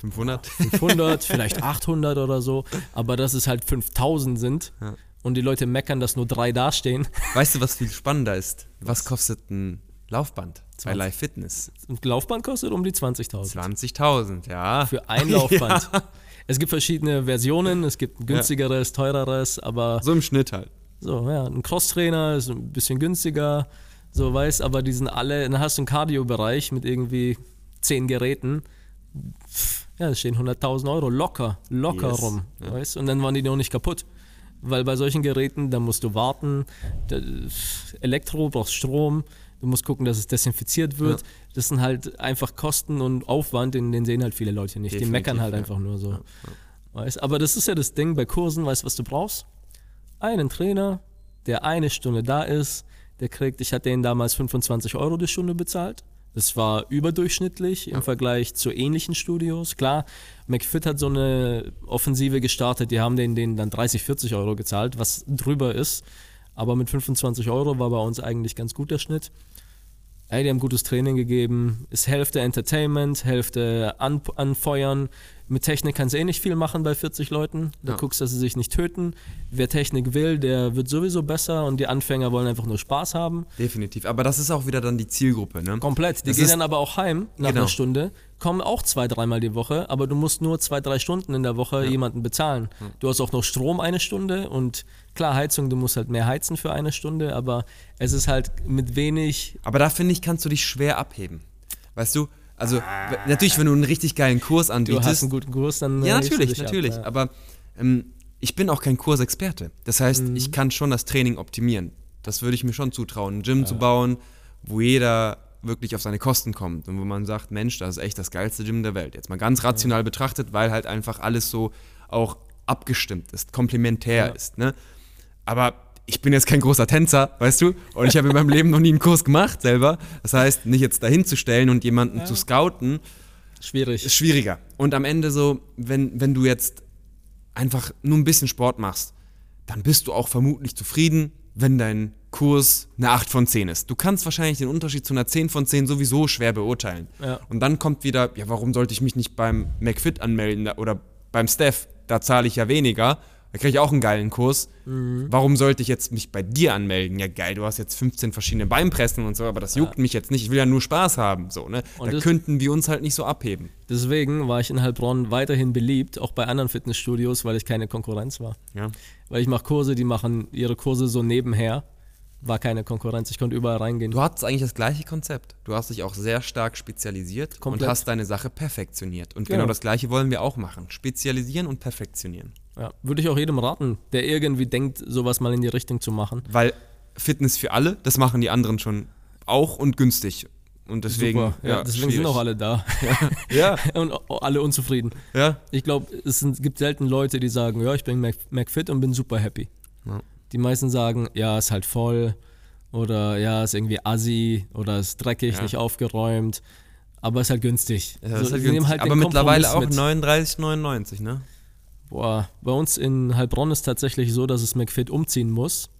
fünfhundert? fünfhundert, vielleicht achthundert oder so. Aber dass es halt fünftausend sind ja. und die Leute meckern, dass nur drei dastehen. Weißt du, was viel spannender ist? Was, was kostet ein Laufband bei Live Fitness? Ein Laufband kostet um die zwanzigtausend. zwanzigtausend, ja. Für ein Laufband. Ja. Es gibt verschiedene Versionen, es gibt ein günstigeres, ja. teureres, aber... So im Schnitt halt. So, ja, ein Crosstrainer ist ein bisschen günstiger, so weißt, aber die sind alle... Dann hast du einen Cardio-Bereich mit irgendwie zehn Geräten, ja, da stehen hunderttausend Euro locker, locker yes. rum, ja. weißt, und dann waren die noch nicht kaputt, weil bei solchen Geräten, da musst du warten, Elektro, brauchst Strom, du musst gucken, dass es desinfiziert wird. Ja. Das sind halt einfach Kosten und Aufwand, den, den sehen halt viele Leute nicht. Definitiv, die meckern halt ja. einfach nur so. Ja, ja. Weißt? Aber das ist ja das Ding bei Kursen, weißt du, was du brauchst? Einen Trainer, der eine Stunde da ist, der kriegt, ich hatte ihn damals fünfundzwanzig Euro die Stunde bezahlt. Das war überdurchschnittlich im ja. Vergleich zu ähnlichen Studios. Klar, McFit hat so eine Offensive gestartet, die haben denen, denen dann dreißig, vierzig Euro gezahlt, was drüber ist. Aber mit fünfundzwanzig Euro war bei uns eigentlich ganz gut der Schnitt. Ey, die haben gutes Training gegeben. Ist Hälfte Entertainment, Hälfte an, anfeuern. Mit Technik kannst du eh nicht viel machen bei vierzig Leuten. Da ja. guckst, dass sie sich nicht töten. Wer Technik will, der wird sowieso besser und die Anfänger wollen einfach nur Spaß haben. Definitiv. Aber das ist auch wieder dann die Zielgruppe, ne? Komplett. Die das gehen dann aber auch heim nach genau. einer Stunde, kommen auch zwei, dreimal die Woche, aber du musst nur zwei, drei Stunden in der Woche ja. jemanden bezahlen. Ja. Du hast auch noch Strom eine Stunde und klar, Heizung, du musst halt mehr heizen für eine Stunde, aber es ist halt mit wenig... Aber da, finde ich, kannst du dich schwer abheben. Weißt du? Also natürlich, wenn du einen richtig geilen Kurs anbietest. Du hast einen guten Kurs, dann... Ja, natürlich, natürlich. Ab, ja. Aber ähm, ich bin auch kein Kursexperte. Das heißt, mhm. ich kann schon das Training optimieren. Das würde ich mir schon zutrauen. Ein Gym ja. zu bauen, wo jeder wirklich auf seine Kosten kommt. Und wo man sagt, Mensch, das ist echt das geilste Gym der Welt. Jetzt mal ganz rational ja. betrachtet, weil halt einfach alles so auch abgestimmt ist, komplementär ja. ist. Ne? Aber ich bin jetzt kein großer Tänzer, weißt du? Und ich habe in meinem Leben noch nie einen Kurs gemacht selber. Das heißt, mich jetzt dahin zu stellen und jemanden ja. zu scouten, schwierig. Ist schwieriger. Und am Ende so, wenn, wenn du jetzt einfach nur ein bisschen Sport machst, dann bist du auch vermutlich zufrieden, wenn dein Kurs eine acht von zehn ist. Du kannst wahrscheinlich den Unterschied zu einer zehn von zehn sowieso schwer beurteilen. Ja. Und dann kommt wieder, ja, warum sollte ich mich nicht beim McFit anmelden oder beim Stef? Da zahle ich ja weniger. Da kriege ich auch einen geilen Kurs. Mhm. Warum sollte ich jetzt mich bei dir anmelden? Ja geil, du hast jetzt fünfzehn verschiedene Beinpressen und so, aber das juckt ja. mich jetzt nicht. Ich will ja nur Spaß haben. So, ne? Da könnten wir uns halt nicht so abheben. Deswegen war ich in Heilbronn weiterhin beliebt, auch bei anderen Fitnessstudios, weil ich keine Konkurrenz war. Ja. Weil ich mache Kurse, die machen ihre Kurse so nebenher. War keine Konkurrenz, ich konnte überall reingehen. Du hattest eigentlich das gleiche Konzept. Du hast dich auch sehr stark spezialisiert Komplett. und hast deine Sache perfektioniert. Und genau. genau das gleiche wollen wir auch machen. Spezialisieren und perfektionieren. Ja, würde ich auch jedem raten, der irgendwie denkt, sowas mal in die Richtung zu machen. Weil Fitness für alle, das machen die anderen schon auch und günstig. Und deswegen, Super. Ja, ja, deswegen sind auch alle da. Ja. ja. Und alle unzufrieden. Ja. Ich glaube, es sind, gibt selten Leute, die sagen, ja, ich bin McFit und bin super happy. Ja. Die meisten sagen, ja, ist halt voll oder ja, ist irgendwie assi oder ist dreckig, ja. nicht aufgeräumt, aber ist halt günstig. Ja, so, ist halt günstig. Halt aber mittlerweile auch mit. neununddreißig neunundneunzig, ne? Boah, bei uns in Heilbronn ist tatsächlich so, dass es McFit umziehen muss,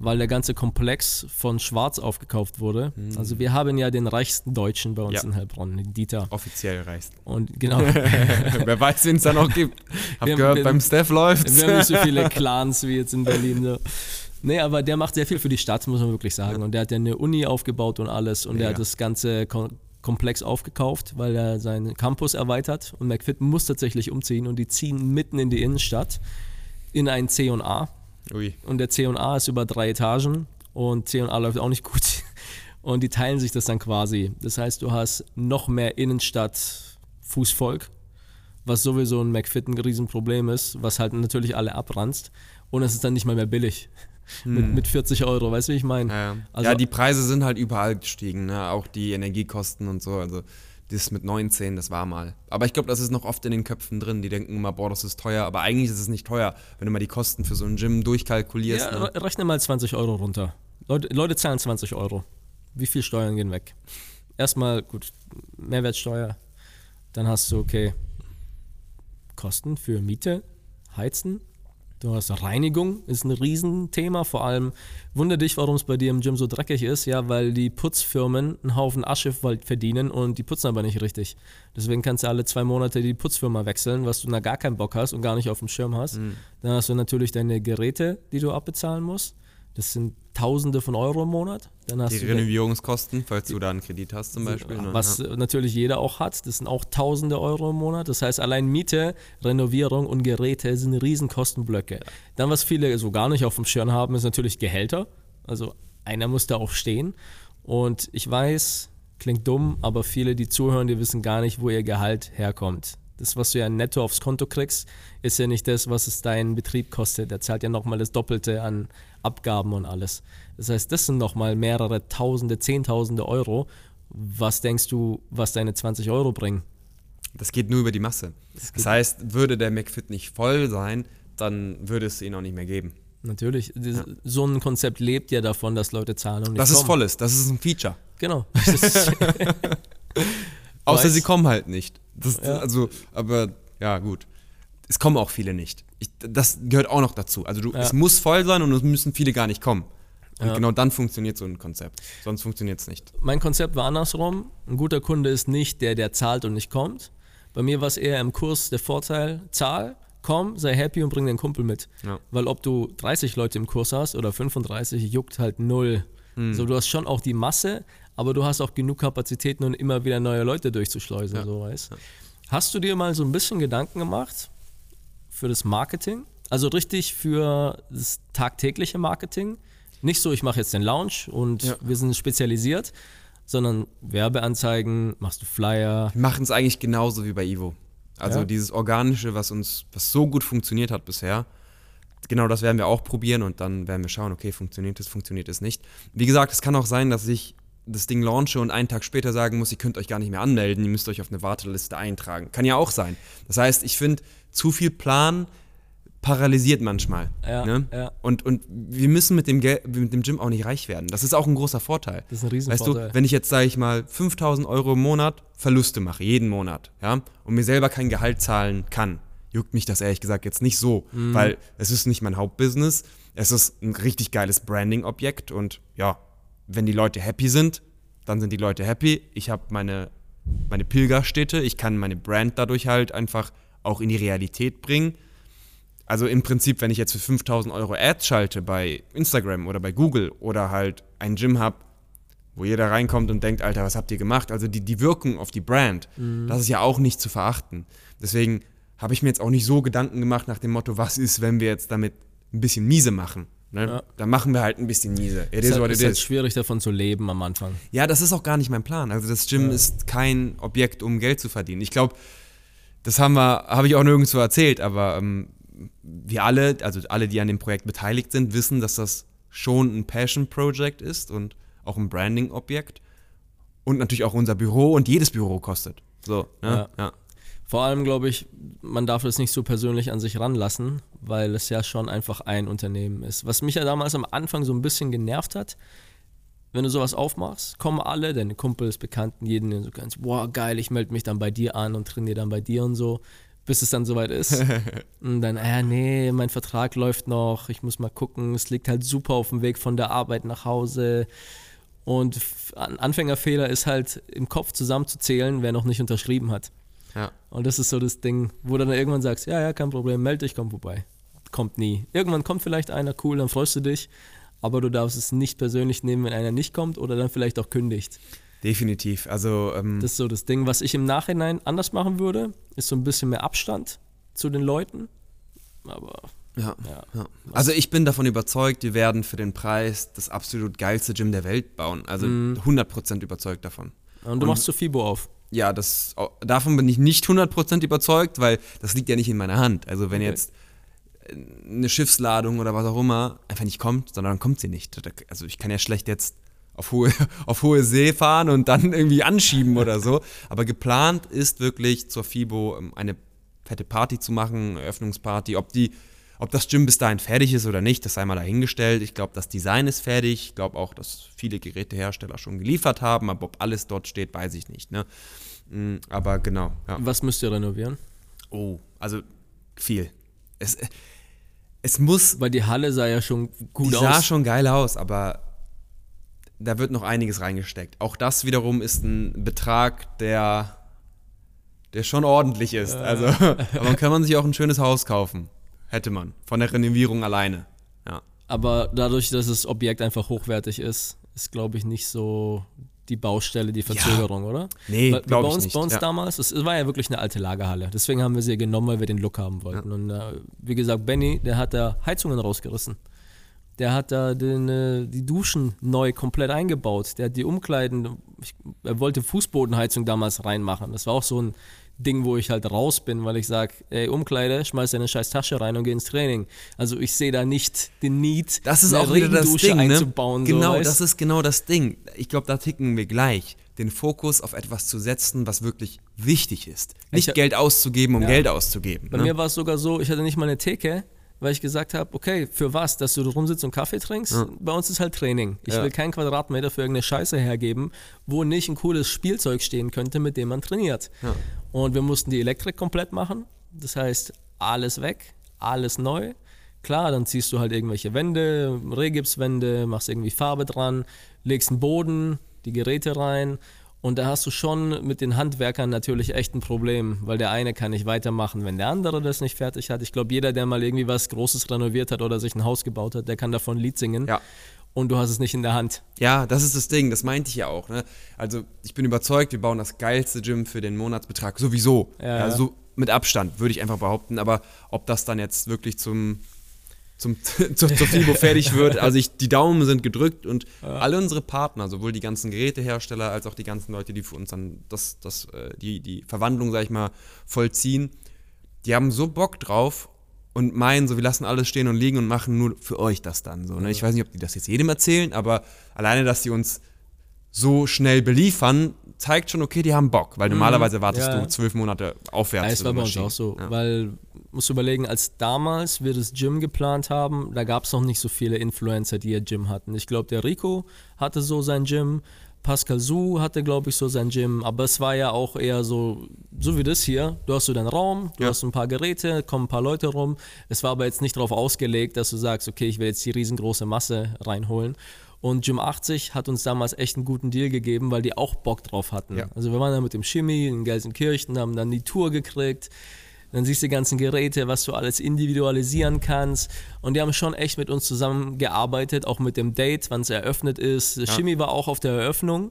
weil der ganze Komplex von Schwarz aufgekauft wurde. Mhm. Also wir haben ja den reichsten Deutschen bei uns ja. in Heilbronn, den Dieter. Offiziell reichsten. Und genau. Wer weiß, wen es da noch gibt. Hab wir gehört, haben, beim Steph läuft's. Wir haben nicht so viele Clans wie jetzt in Berlin. So. Nee, aber der macht sehr viel für die Stadt, muss man wirklich sagen. Ja. Und der hat ja eine Uni aufgebaut und alles. Und ja. der hat das ganze Komplex aufgekauft, weil er seinen Campus erweitert. Und McFit muss tatsächlich umziehen. Und die ziehen mitten in die Innenstadt in ein C und A. Ui. Und der C und A ist über drei Etagen und C und A läuft auch nicht gut und die teilen sich das dann quasi. Das heißt, du hast noch mehr Innenstadt-Fußvolk, was sowieso in McFit ein Riesenproblem ist, was halt natürlich alle abranzt und es ist dann nicht mal mehr billig hm. mit, mit vierzig Euro, weißt du, wie ich meine? Ja. Also, ja, die Preise sind halt überall gestiegen, ne? Auch die Energiekosten und so, also das mit neunzehn, das war mal. Aber ich glaube, das ist noch oft in den Köpfen drin. Die denken immer, boah, das ist teuer. Aber eigentlich ist es nicht teuer, wenn du mal die Kosten für so ein Gym durchkalkulierst. Ja, ne? Rechne mal zwanzig Euro runter. Leute, Leute zahlen zwanzig Euro. Wie viel Steuern gehen weg? Erstmal, gut, Mehrwertsteuer. Dann hast du, okay, Kosten für Miete, Heizen. Du hast Reinigung, ist ein Riesenthema. Vor allem, wundere dich, warum es bei dir im Gym so dreckig ist. Ja, weil die Putzfirmen einen Haufen Asche verdienen und die putzen aber nicht richtig. Deswegen kannst du alle zwei Monate die Putzfirma wechseln, was du da gar keinen Bock hast und gar nicht auf dem Schirm hast. Mhm. Dann hast du natürlich deine Geräte, die du abbezahlen musst. Das sind Tausende von Euro im Monat. Dann hast die du Renovierungskosten, falls die, du da einen Kredit hast zum Beispiel. Was ja. natürlich jeder auch hat, das sind auch Tausende Euro im Monat. Das heißt, allein Miete, Renovierung und Geräte sind riesen Kostenblöcke. Ja. Dann, was viele so gar nicht auf dem Schirm haben, ist natürlich Gehälter. Also einer muss da auch stehen. Und ich weiß, klingt dumm, aber viele, die zuhören, die wissen gar nicht, wo ihr Gehalt herkommt. das, was du ja netto aufs Konto kriegst, ist ja nicht das, was es dein Betrieb kostet. Der zahlt ja nochmal das Doppelte an Abgaben und alles. Das heißt, das sind nochmal mehrere Tausende, Zehntausende Euro. Was denkst du, was deine zwanzig Euro bringen? Das geht nur über die Masse. Das, das heißt, würde der McFit nicht voll sein, dann würde es ihn auch nicht mehr geben. Natürlich. Ja. So ein Konzept lebt ja davon, dass Leute zahlen und nicht dass kommen. Dass es voll ist. Das ist ein Feature. Genau. Außer sie kommen halt nicht. Das, ja. Also, aber ja, gut. Es kommen auch viele nicht. Ich, das gehört auch noch dazu. Also du, ja. es muss voll sein und es müssen viele gar nicht kommen. Und ja. genau dann funktioniert so ein Konzept. Sonst funktioniert es nicht. Mein Konzept war andersrum. Ein guter Kunde ist nicht der, der zahlt und nicht kommt. Bei mir war es eher im Kurs der Vorteil, zahl, komm, sei happy und bring den Kumpel mit. Ja. Weil ob du dreißig Leute im Kurs hast oder fünfunddreißig, juckt halt null. Mhm. So, du hast schon auch die Masse, aber du hast auch genug Kapazitäten, um immer wieder neue Leute durchzuschleusen. Ja. So, weißt. Ja. Hast du dir mal so ein bisschen Gedanken gemacht für das Marketing? Also richtig für das tagtägliche Marketing? Nicht so, ich mache jetzt den Lounge und ja. wir sind spezialisiert, sondern Werbeanzeigen, machst du Flyer. Wir machen es eigentlich genauso wie bei Evo. Also ja. dieses Organische, was uns, was so gut funktioniert hat bisher, genau das werden wir auch probieren und dann werden wir schauen, okay, funktioniert es, funktioniert es nicht. Wie gesagt, es kann auch sein, dass ich das Ding launche und einen Tag später sagen muss, ihr könnt euch gar nicht mehr anmelden, ihr müsst euch auf eine Warteliste eintragen. Kann ja auch sein. Das heißt, ich finde, zu viel Plan paralysiert manchmal. Ja, ne? ja. Und, und wir müssen mit dem, Geld, mit dem Gym auch nicht reich werden. Das ist auch ein großer Vorteil. Das ist ein Riesenvorteil. Weißt du, wenn ich jetzt, sage ich mal, fünftausend Euro im Monat Verluste mache, jeden Monat, ja, und mir selber kein Gehalt zahlen kann, juckt mich das ehrlich gesagt jetzt nicht so, mhm. weil es ist nicht mein Hauptbusiness, es ist ein richtig geiles Branding-Objekt und ja, wenn die Leute happy sind, dann sind die Leute happy. Ich habe meine, meine Pilgerstätte, ich kann meine Brand dadurch halt einfach auch in die Realität bringen. Also im Prinzip, wenn ich jetzt für fünftausend Euro Ads schalte bei Instagram oder bei Google oder halt ein Gym habe, wo jeder reinkommt und denkt, Alter, was habt ihr gemacht? Also die, die Wirkung auf die Brand, mhm. das ist ja auch nicht zu verachten. Deswegen habe ich mir jetzt auch nicht so Gedanken gemacht nach dem Motto, was ist, wenn wir jetzt damit ein bisschen miese machen? Ne? Ja. Dann machen wir halt ein bisschen miese. It is what it is. Es ist halt schwierig, davon zu leben am Anfang. Ja, das ist auch gar nicht mein Plan. Also das Gym ja. ist kein Objekt, um Geld zu verdienen. Ich glaube, das haben wir, habe ich auch nirgendwo erzählt, aber ähm, wir alle, also alle, die an dem Projekt beteiligt sind, wissen, dass das schon ein Passion-Project ist und auch ein Branding-Objekt und natürlich auch unser Büro und jedes Büro kostet. So, ne? ja. Ja. Vor allem glaube ich, man darf das nicht so persönlich an sich ranlassen, weil es ja schon einfach ein Unternehmen ist. Was mich ja damals am Anfang so ein bisschen genervt hat, wenn du sowas aufmachst, kommen alle, deine Kumpels, Bekannten, jeden, den du kannst, boah geil, ich melde mich dann bei dir an und trainiere dann bei dir und so. Bis es dann soweit ist. Und dann, ah ja, nee, mein Vertrag läuft noch, ich muss mal gucken, es liegt halt super auf dem Weg von der Arbeit nach Hause. Und ein Anfängerfehler ist halt, im Kopf zusammenzuzählen, wer noch nicht unterschrieben hat. Ja. Und das ist so das Ding, wo du dann irgendwann sagst, ja, ja, kein Problem, melde dich, komm vorbei. Kommt nie. Irgendwann kommt vielleicht einer, cool, dann freust du dich, aber du darfst es nicht persönlich nehmen, wenn einer nicht kommt oder dann vielleicht auch kündigt. Definitiv. Also, ähm das ist so das Ding, was ich im Nachhinein anders machen würde, ist so ein bisschen mehr Abstand zu den Leuten. Aber ja, ja, ja. Also ich bin davon überzeugt, wir werden für den Preis das absolut geilste Gym der Welt bauen. Also mhm. hundert Prozent überzeugt davon. Und du Und machst zu FIBO auf. Ja, das, davon bin ich nicht hundert Prozent überzeugt, weil das liegt ja nicht in meiner Hand. Also wenn okay. jetzt eine Schiffsladung oder was auch immer einfach nicht kommt, sondern dann kommt sie nicht. Also ich kann ja schlecht jetzt Auf hohe, auf hohe See fahren und dann irgendwie anschieben oder so. Aber geplant ist wirklich zur FIBO eine fette Party zu machen, Eröffnungsparty. Ob, die, ob das Gym bis dahin fertig ist oder nicht, das sei mal dahingestellt. Ich glaube, das Design ist fertig. Ich glaube auch, dass viele Gerätehersteller schon geliefert haben. Aber ob alles dort steht, weiß ich nicht. Ne? Aber genau. Ja. Was müsst ihr renovieren? Oh, also viel. Es, es muss... Weil die Halle sah ja schon gut die aus. Die sah schon geil aus, aber... Da wird noch einiges reingesteckt. Auch das wiederum ist ein Betrag, der, der schon ordentlich ist. Also, aber dann kann man sich auch ein schönes Haus kaufen. Hätte man. Von der Renovierung alleine. Ja. Aber dadurch, dass das Objekt einfach hochwertig ist, ist, glaube ich, nicht so die Baustelle, die Verzögerung, ja. oder? Nee, glaube ich nicht. Bei uns ja. damals, es war ja wirklich eine alte Lagerhalle. Deswegen haben wir sie genommen, weil wir den Look haben wollten. Ja. Und äh, wie gesagt, Benny, der hat da Heizungen rausgerissen. Der hat da den, die Duschen neu komplett eingebaut. Der hat die Umkleiden, ich, er wollte Fußbodenheizung damals reinmachen. Das war auch so ein Ding, wo ich halt raus bin, weil ich sage, ey, Umkleide, schmeiß deine scheiß Tasche rein und geh ins Training. Also ich sehe da nicht den Need, das ist eine auch wieder das Ding, einzubauen. Ne? Genau, so, das weißt? Ist genau das Ding. Ich glaube, da ticken wir gleich. Den Fokus auf etwas zu setzen, was wirklich wichtig ist. Nicht ich, Geld auszugeben, um ja, Geld auszugeben. Bei ne? mir war es sogar so, ich hatte nicht mal eine Theke, weil ich gesagt habe, okay, für was, dass du rumsitzt und Kaffee trinkst? Ja. Bei uns ist halt Training. Ich ja. will keinen Quadratmeter für irgendeine Scheiße hergeben, wo nicht ein cooles Spielzeug stehen könnte, mit dem man trainiert. Ja. Und wir mussten die Elektrik komplett machen. Das heißt, alles weg, alles neu. Klar, dann ziehst du halt irgendwelche Wände, Rehgipswände, machst irgendwie Farbe dran, legst einen Boden, die Geräte rein. Und da hast du schon mit den Handwerkern natürlich echt ein Problem, weil der eine kann nicht weitermachen, wenn der andere das nicht fertig hat. Ich glaube, jeder, der mal irgendwie was Großes renoviert hat oder sich ein Haus gebaut hat, der kann davon ein Lied singen. Ja. Und du hast es nicht in der Hand. Ja, das ist das Ding, das meinte ich ja auch. Ne? Also ich bin überzeugt, wir bauen das geilste Gym für den Monatsbetrag sowieso. Ja, ja, so mit Abstand, würde ich einfach behaupten. Aber ob das dann jetzt wirklich zum... Zum, zur, zur FIBO fertig wird. Also ich, die Daumen sind gedrückt und ja. alle unsere Partner, sowohl die ganzen Gerätehersteller als auch die ganzen Leute, die für uns dann das, das, die, die Verwandlung, sag ich mal, vollziehen, die haben so Bock drauf und meinen so, wir lassen alles stehen und liegen und machen nur für euch das dann so. Ne? Ja. Ich weiß nicht, ob die das jetzt jedem erzählen, aber alleine, dass die uns so schnell beliefern, zeigt schon, okay, die haben Bock, weil mhm. normalerweise wartest ja. du zwölf Monate aufwärts. Ja, das war bei uns auch so, ja. weil, musst du überlegen, als damals wir das Gym geplant haben, da gab es noch nicht so viele Influencer, die ihr Gym hatten. Ich glaube, der Rico hatte so sein Gym, Pascal Su hatte, glaube ich, so sein Gym, aber es war ja auch eher so, so wie das hier, du hast so deinen Raum, du ja. hast ein paar Geräte, kommen ein paar Leute rum, es war aber jetzt nicht darauf ausgelegt, dass du sagst, okay, ich will jetzt die riesengroße Masse reinholen. Und Gym achtzig hat uns damals echt einen guten Deal gegeben, weil die auch Bock drauf hatten. Ja. Also wir waren dann mit dem Chemie in Gelsenkirchen, haben dann die Tour gekriegt, dann siehst du die ganzen Geräte, was du alles individualisieren kannst. Und die haben schon echt mit uns zusammengearbeitet, auch mit dem Date, wann es eröffnet ist. Ja. Chemie war auch auf der Eröffnung.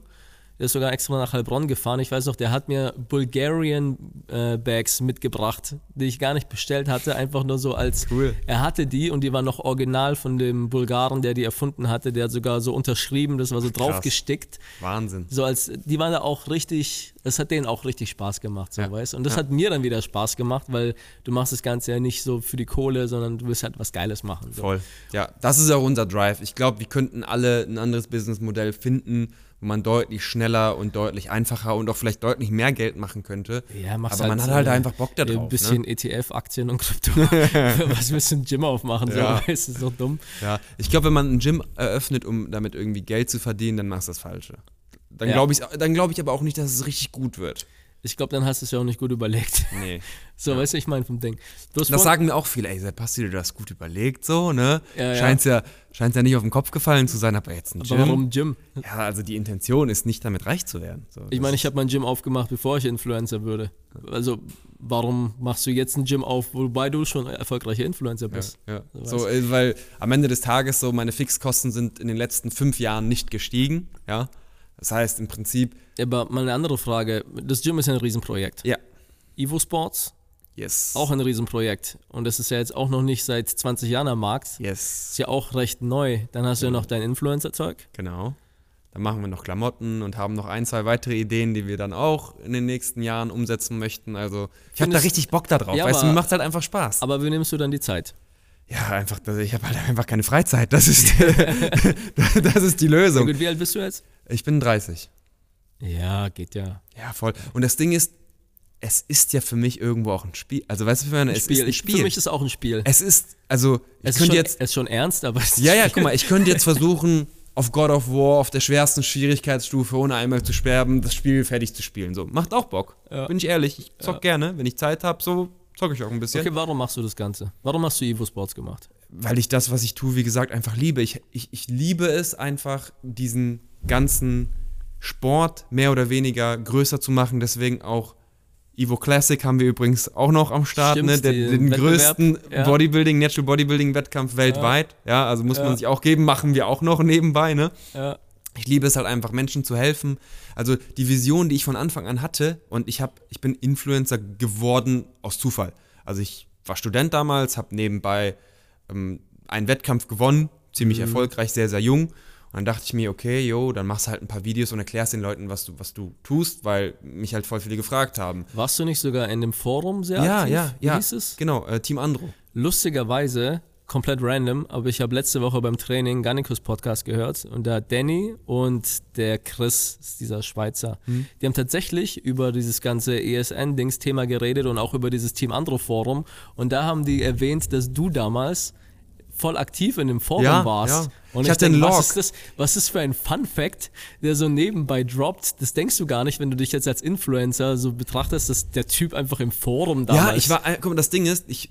Der ist sogar extra nach Heilbronn gefahren. Ich weiß noch, der hat mir Bulgarian äh, Bags mitgebracht, die ich gar nicht bestellt hatte, einfach nur so als, cool. er hatte die und die waren noch original von dem Bulgaren, der die erfunden hatte, der hat sogar so unterschrieben, das war so draufgestickt. Wahnsinn. So als, die waren da auch richtig, das hat denen auch richtig Spaß gemacht, so ja. weißt. Und das ja. hat mir dann wieder Spaß gemacht, weil du machst das Ganze ja nicht so für die Kohle, sondern du willst halt was Geiles machen. So. Voll. Ja, das ist auch unser Drive. Ich glaube, wir könnten alle ein anderes Businessmodell finden, wo man deutlich schneller und deutlich einfacher und auch vielleicht deutlich mehr Geld machen könnte. Ja, aber halt man hat halt einfach Bock da drauf. Ein bisschen ne? E T F, Aktien und Krypto. Was willst du ein Gym aufmachen? Ja. So, das ist doch dumm. Ja. Ich glaube, wenn man ein Gym eröffnet, um damit irgendwie Geld zu verdienen, dann machst du das Falsche. Dann ja. glaube ich, dann glaube ich aber auch nicht, dass es richtig gut wird. Ich glaube, dann hast du es ja auch nicht gut überlegt. Nee. So, ja. weißt du, ich meine vom Ding. Das sagen mir auch viele, ey, seit Basti, du das gut überlegt, so, ne? Ja, scheint's ja. ja, scheint's ja nicht auf den Kopf gefallen zu sein, aber jetzt ein aber Gym. Warum Gym? Ja, also die Intention ist nicht, damit reich zu werden. So, ich meine, ich habe mein Gym aufgemacht, bevor ich Influencer würde. Also, warum machst du jetzt ein Gym auf, wobei du schon erfolgreicher Influencer bist? Ja, ja. So, so ey, weil am Ende des Tages so, meine Fixkosten sind in den letzten fünf Jahren nicht gestiegen, ja. Das heißt im Prinzip... Aber mal eine andere Frage. Das Gym ist ja ein Riesenprojekt. Ja. Evo Sports? Yes. Auch ein Riesenprojekt. Und das ist ja jetzt auch noch nicht seit zwanzig Jahren am Markt. Yes. Ist ja auch recht neu. Dann hast genau. du ja noch dein Influencer-Zeug. Genau. Dann machen wir noch Klamotten und haben noch ein, zwei weitere Ideen, die wir dann auch in den nächsten Jahren umsetzen möchten. Also ich habe da richtig Bock da drauf. Ja, weißt aber, du, mir macht halt einfach Spaß. Aber wie nimmst du dann die Zeit? Ja, einfach, ich habe halt einfach keine Freizeit. Das ist, das ist die Lösung. Ja, gut, wie alt bist du jetzt? Ich bin dreißig. Ja, geht ja. Ja, voll. Und das Ding ist, es ist ja für mich irgendwo auch ein Spiel. Also, weißt du, für meine, es Spiel. ist ein Spiel. Für mich ist es auch ein Spiel. Es ist, also, ich es könnte schon, jetzt. Es ist schon ernst, aber es ist. Ja, ja, guck mal, ich könnte jetzt versuchen, auf God of War, auf der schwersten Schwierigkeitsstufe, ohne einmal zu sterben, das Spiel fertig zu spielen. So, macht auch Bock. Ja. Bin ich ehrlich, ich zock ja. gerne, wenn ich Zeit habe, so. Zocke ich auch ein bisschen. Okay, warum machst du das Ganze? Warum hast du Evo Sports gemacht? Weil ich das, was ich tue, wie gesagt, einfach liebe. Ich, ich, ich liebe es einfach, diesen ganzen Sport mehr oder weniger größer zu machen. Deswegen auch Evo Classic haben wir übrigens auch noch am Start. Stimmt, ne? Den, den größten ja. Bodybuilding, Natural Bodybuilding-Wettkampf weltweit. Ja, ja also muss ja. man sich auch geben, machen wir auch noch nebenbei. Ne? Ja. Ich liebe es halt einfach, Menschen zu helfen. Also die Vision, die ich von Anfang an hatte, und ich hab, ich bin Influencer geworden aus Zufall. Also ich war Student damals, habe nebenbei ähm, einen Wettkampf gewonnen, ziemlich mhm. erfolgreich, sehr, sehr jung. Und dann dachte ich mir, okay, yo, dann machst du halt ein paar Videos und erklärst den Leuten, was du, was du tust, weil mich halt voll viele gefragt haben. Warst du nicht sogar in dem Forum sehr ja, aktiv? Ja, ja, Wie ja. hieß es? Genau, äh, Team Andro. Lustigerweise, komplett random, aber ich habe letzte Woche beim Training Gannikus Podcast gehört und da hat Danny und der Chris, dieser Schweizer, mhm. die haben tatsächlich über dieses ganze E S N-Dings-Thema geredet und auch über dieses Team Andro-Forum und da haben die erwähnt, dass du damals voll aktiv in dem Forum ja, warst. Ja. Und ich, ich hatte denke, einen Log. Was ist das, was ist für ein Fun-Fact, der so nebenbei droppt? Das denkst du gar nicht, wenn du dich jetzt als Influencer so betrachtest, dass der Typ einfach im Forum damals... Ja, ich war... Guck mal, das Ding ist, ich...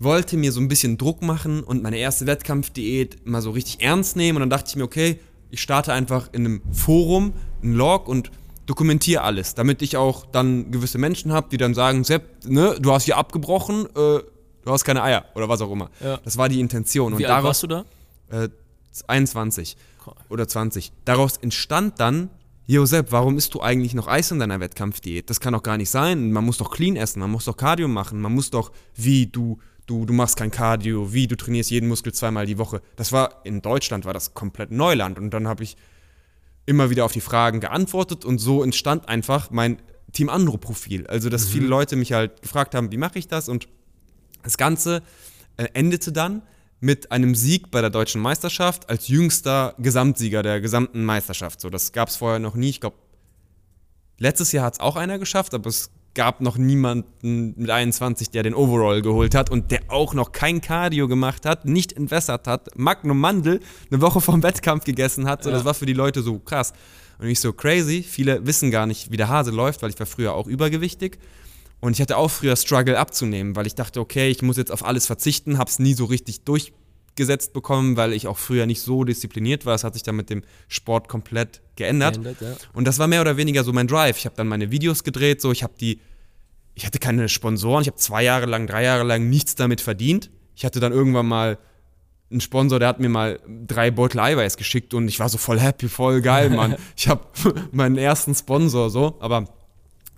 wollte mir so ein bisschen Druck machen und meine erste Wettkampfdiät mal so richtig ernst nehmen. Und dann dachte ich mir, okay, ich starte einfach in einem Forum, einen Log und dokumentiere alles, damit ich auch dann gewisse Menschen habe, die dann sagen, Sepp, ne, du hast hier abgebrochen, äh, du hast keine Eier oder was auch immer. Ja. Das war die Intention. Und wie alt warst du da? Äh, einundzwanzig cool. Oder zwanzig. Daraus entstand dann, Jo Sepp, warum isst du eigentlich noch Eis in deiner Wettkampfdiät? Das kann doch gar nicht sein. Man muss doch clean essen, man muss doch Cardio machen, man muss doch, wie du... Du, du machst kein Cardio, wie, du trainierst jeden Muskel zweimal die Woche. Das war, in Deutschland war das komplett Neuland. Und dann habe ich immer wieder auf die Fragen geantwortet und so entstand einfach mein Team Andro-Profil. Also, dass mhm. viele Leute mich halt gefragt haben, wie mache ich das? Und das Ganze äh, endete dann mit einem Sieg bei der Deutschen Meisterschaft als jüngster Gesamtsieger der gesamten Meisterschaft. So, das gab es vorher noch nie. Ich glaube, letztes Jahr hat es auch einer geschafft, aber es gab noch niemanden mit einundzwanzig, der den Overall geholt hat und der auch noch kein Cardio gemacht hat, nicht entwässert hat, Magnum Mandel eine Woche vorm Wettkampf gegessen hat. So, ja. Das war für die Leute so krass. Und ich so crazy, viele wissen gar nicht, wie der Hase läuft, weil ich war früher auch übergewichtig und ich hatte auch früher Struggle abzunehmen, weil ich dachte, okay, ich muss jetzt auf alles verzichten, hab's nie so richtig durchgesetzt bekommen, weil ich auch früher nicht so diszipliniert war. Das hat sich dann mit dem Sport komplett geändert. geändert ja. Und das war mehr oder weniger so mein Drive. Ich habe dann meine Videos gedreht, so ich habe die Ich hatte keine Sponsoren, ich habe zwei Jahre lang, drei Jahre lang nichts damit verdient. Ich hatte dann irgendwann mal einen Sponsor, der hat mir mal drei Beutel Eiweiß geschickt und ich war so voll happy, voll geil, Mann. Ich habe meinen ersten Sponsor so, aber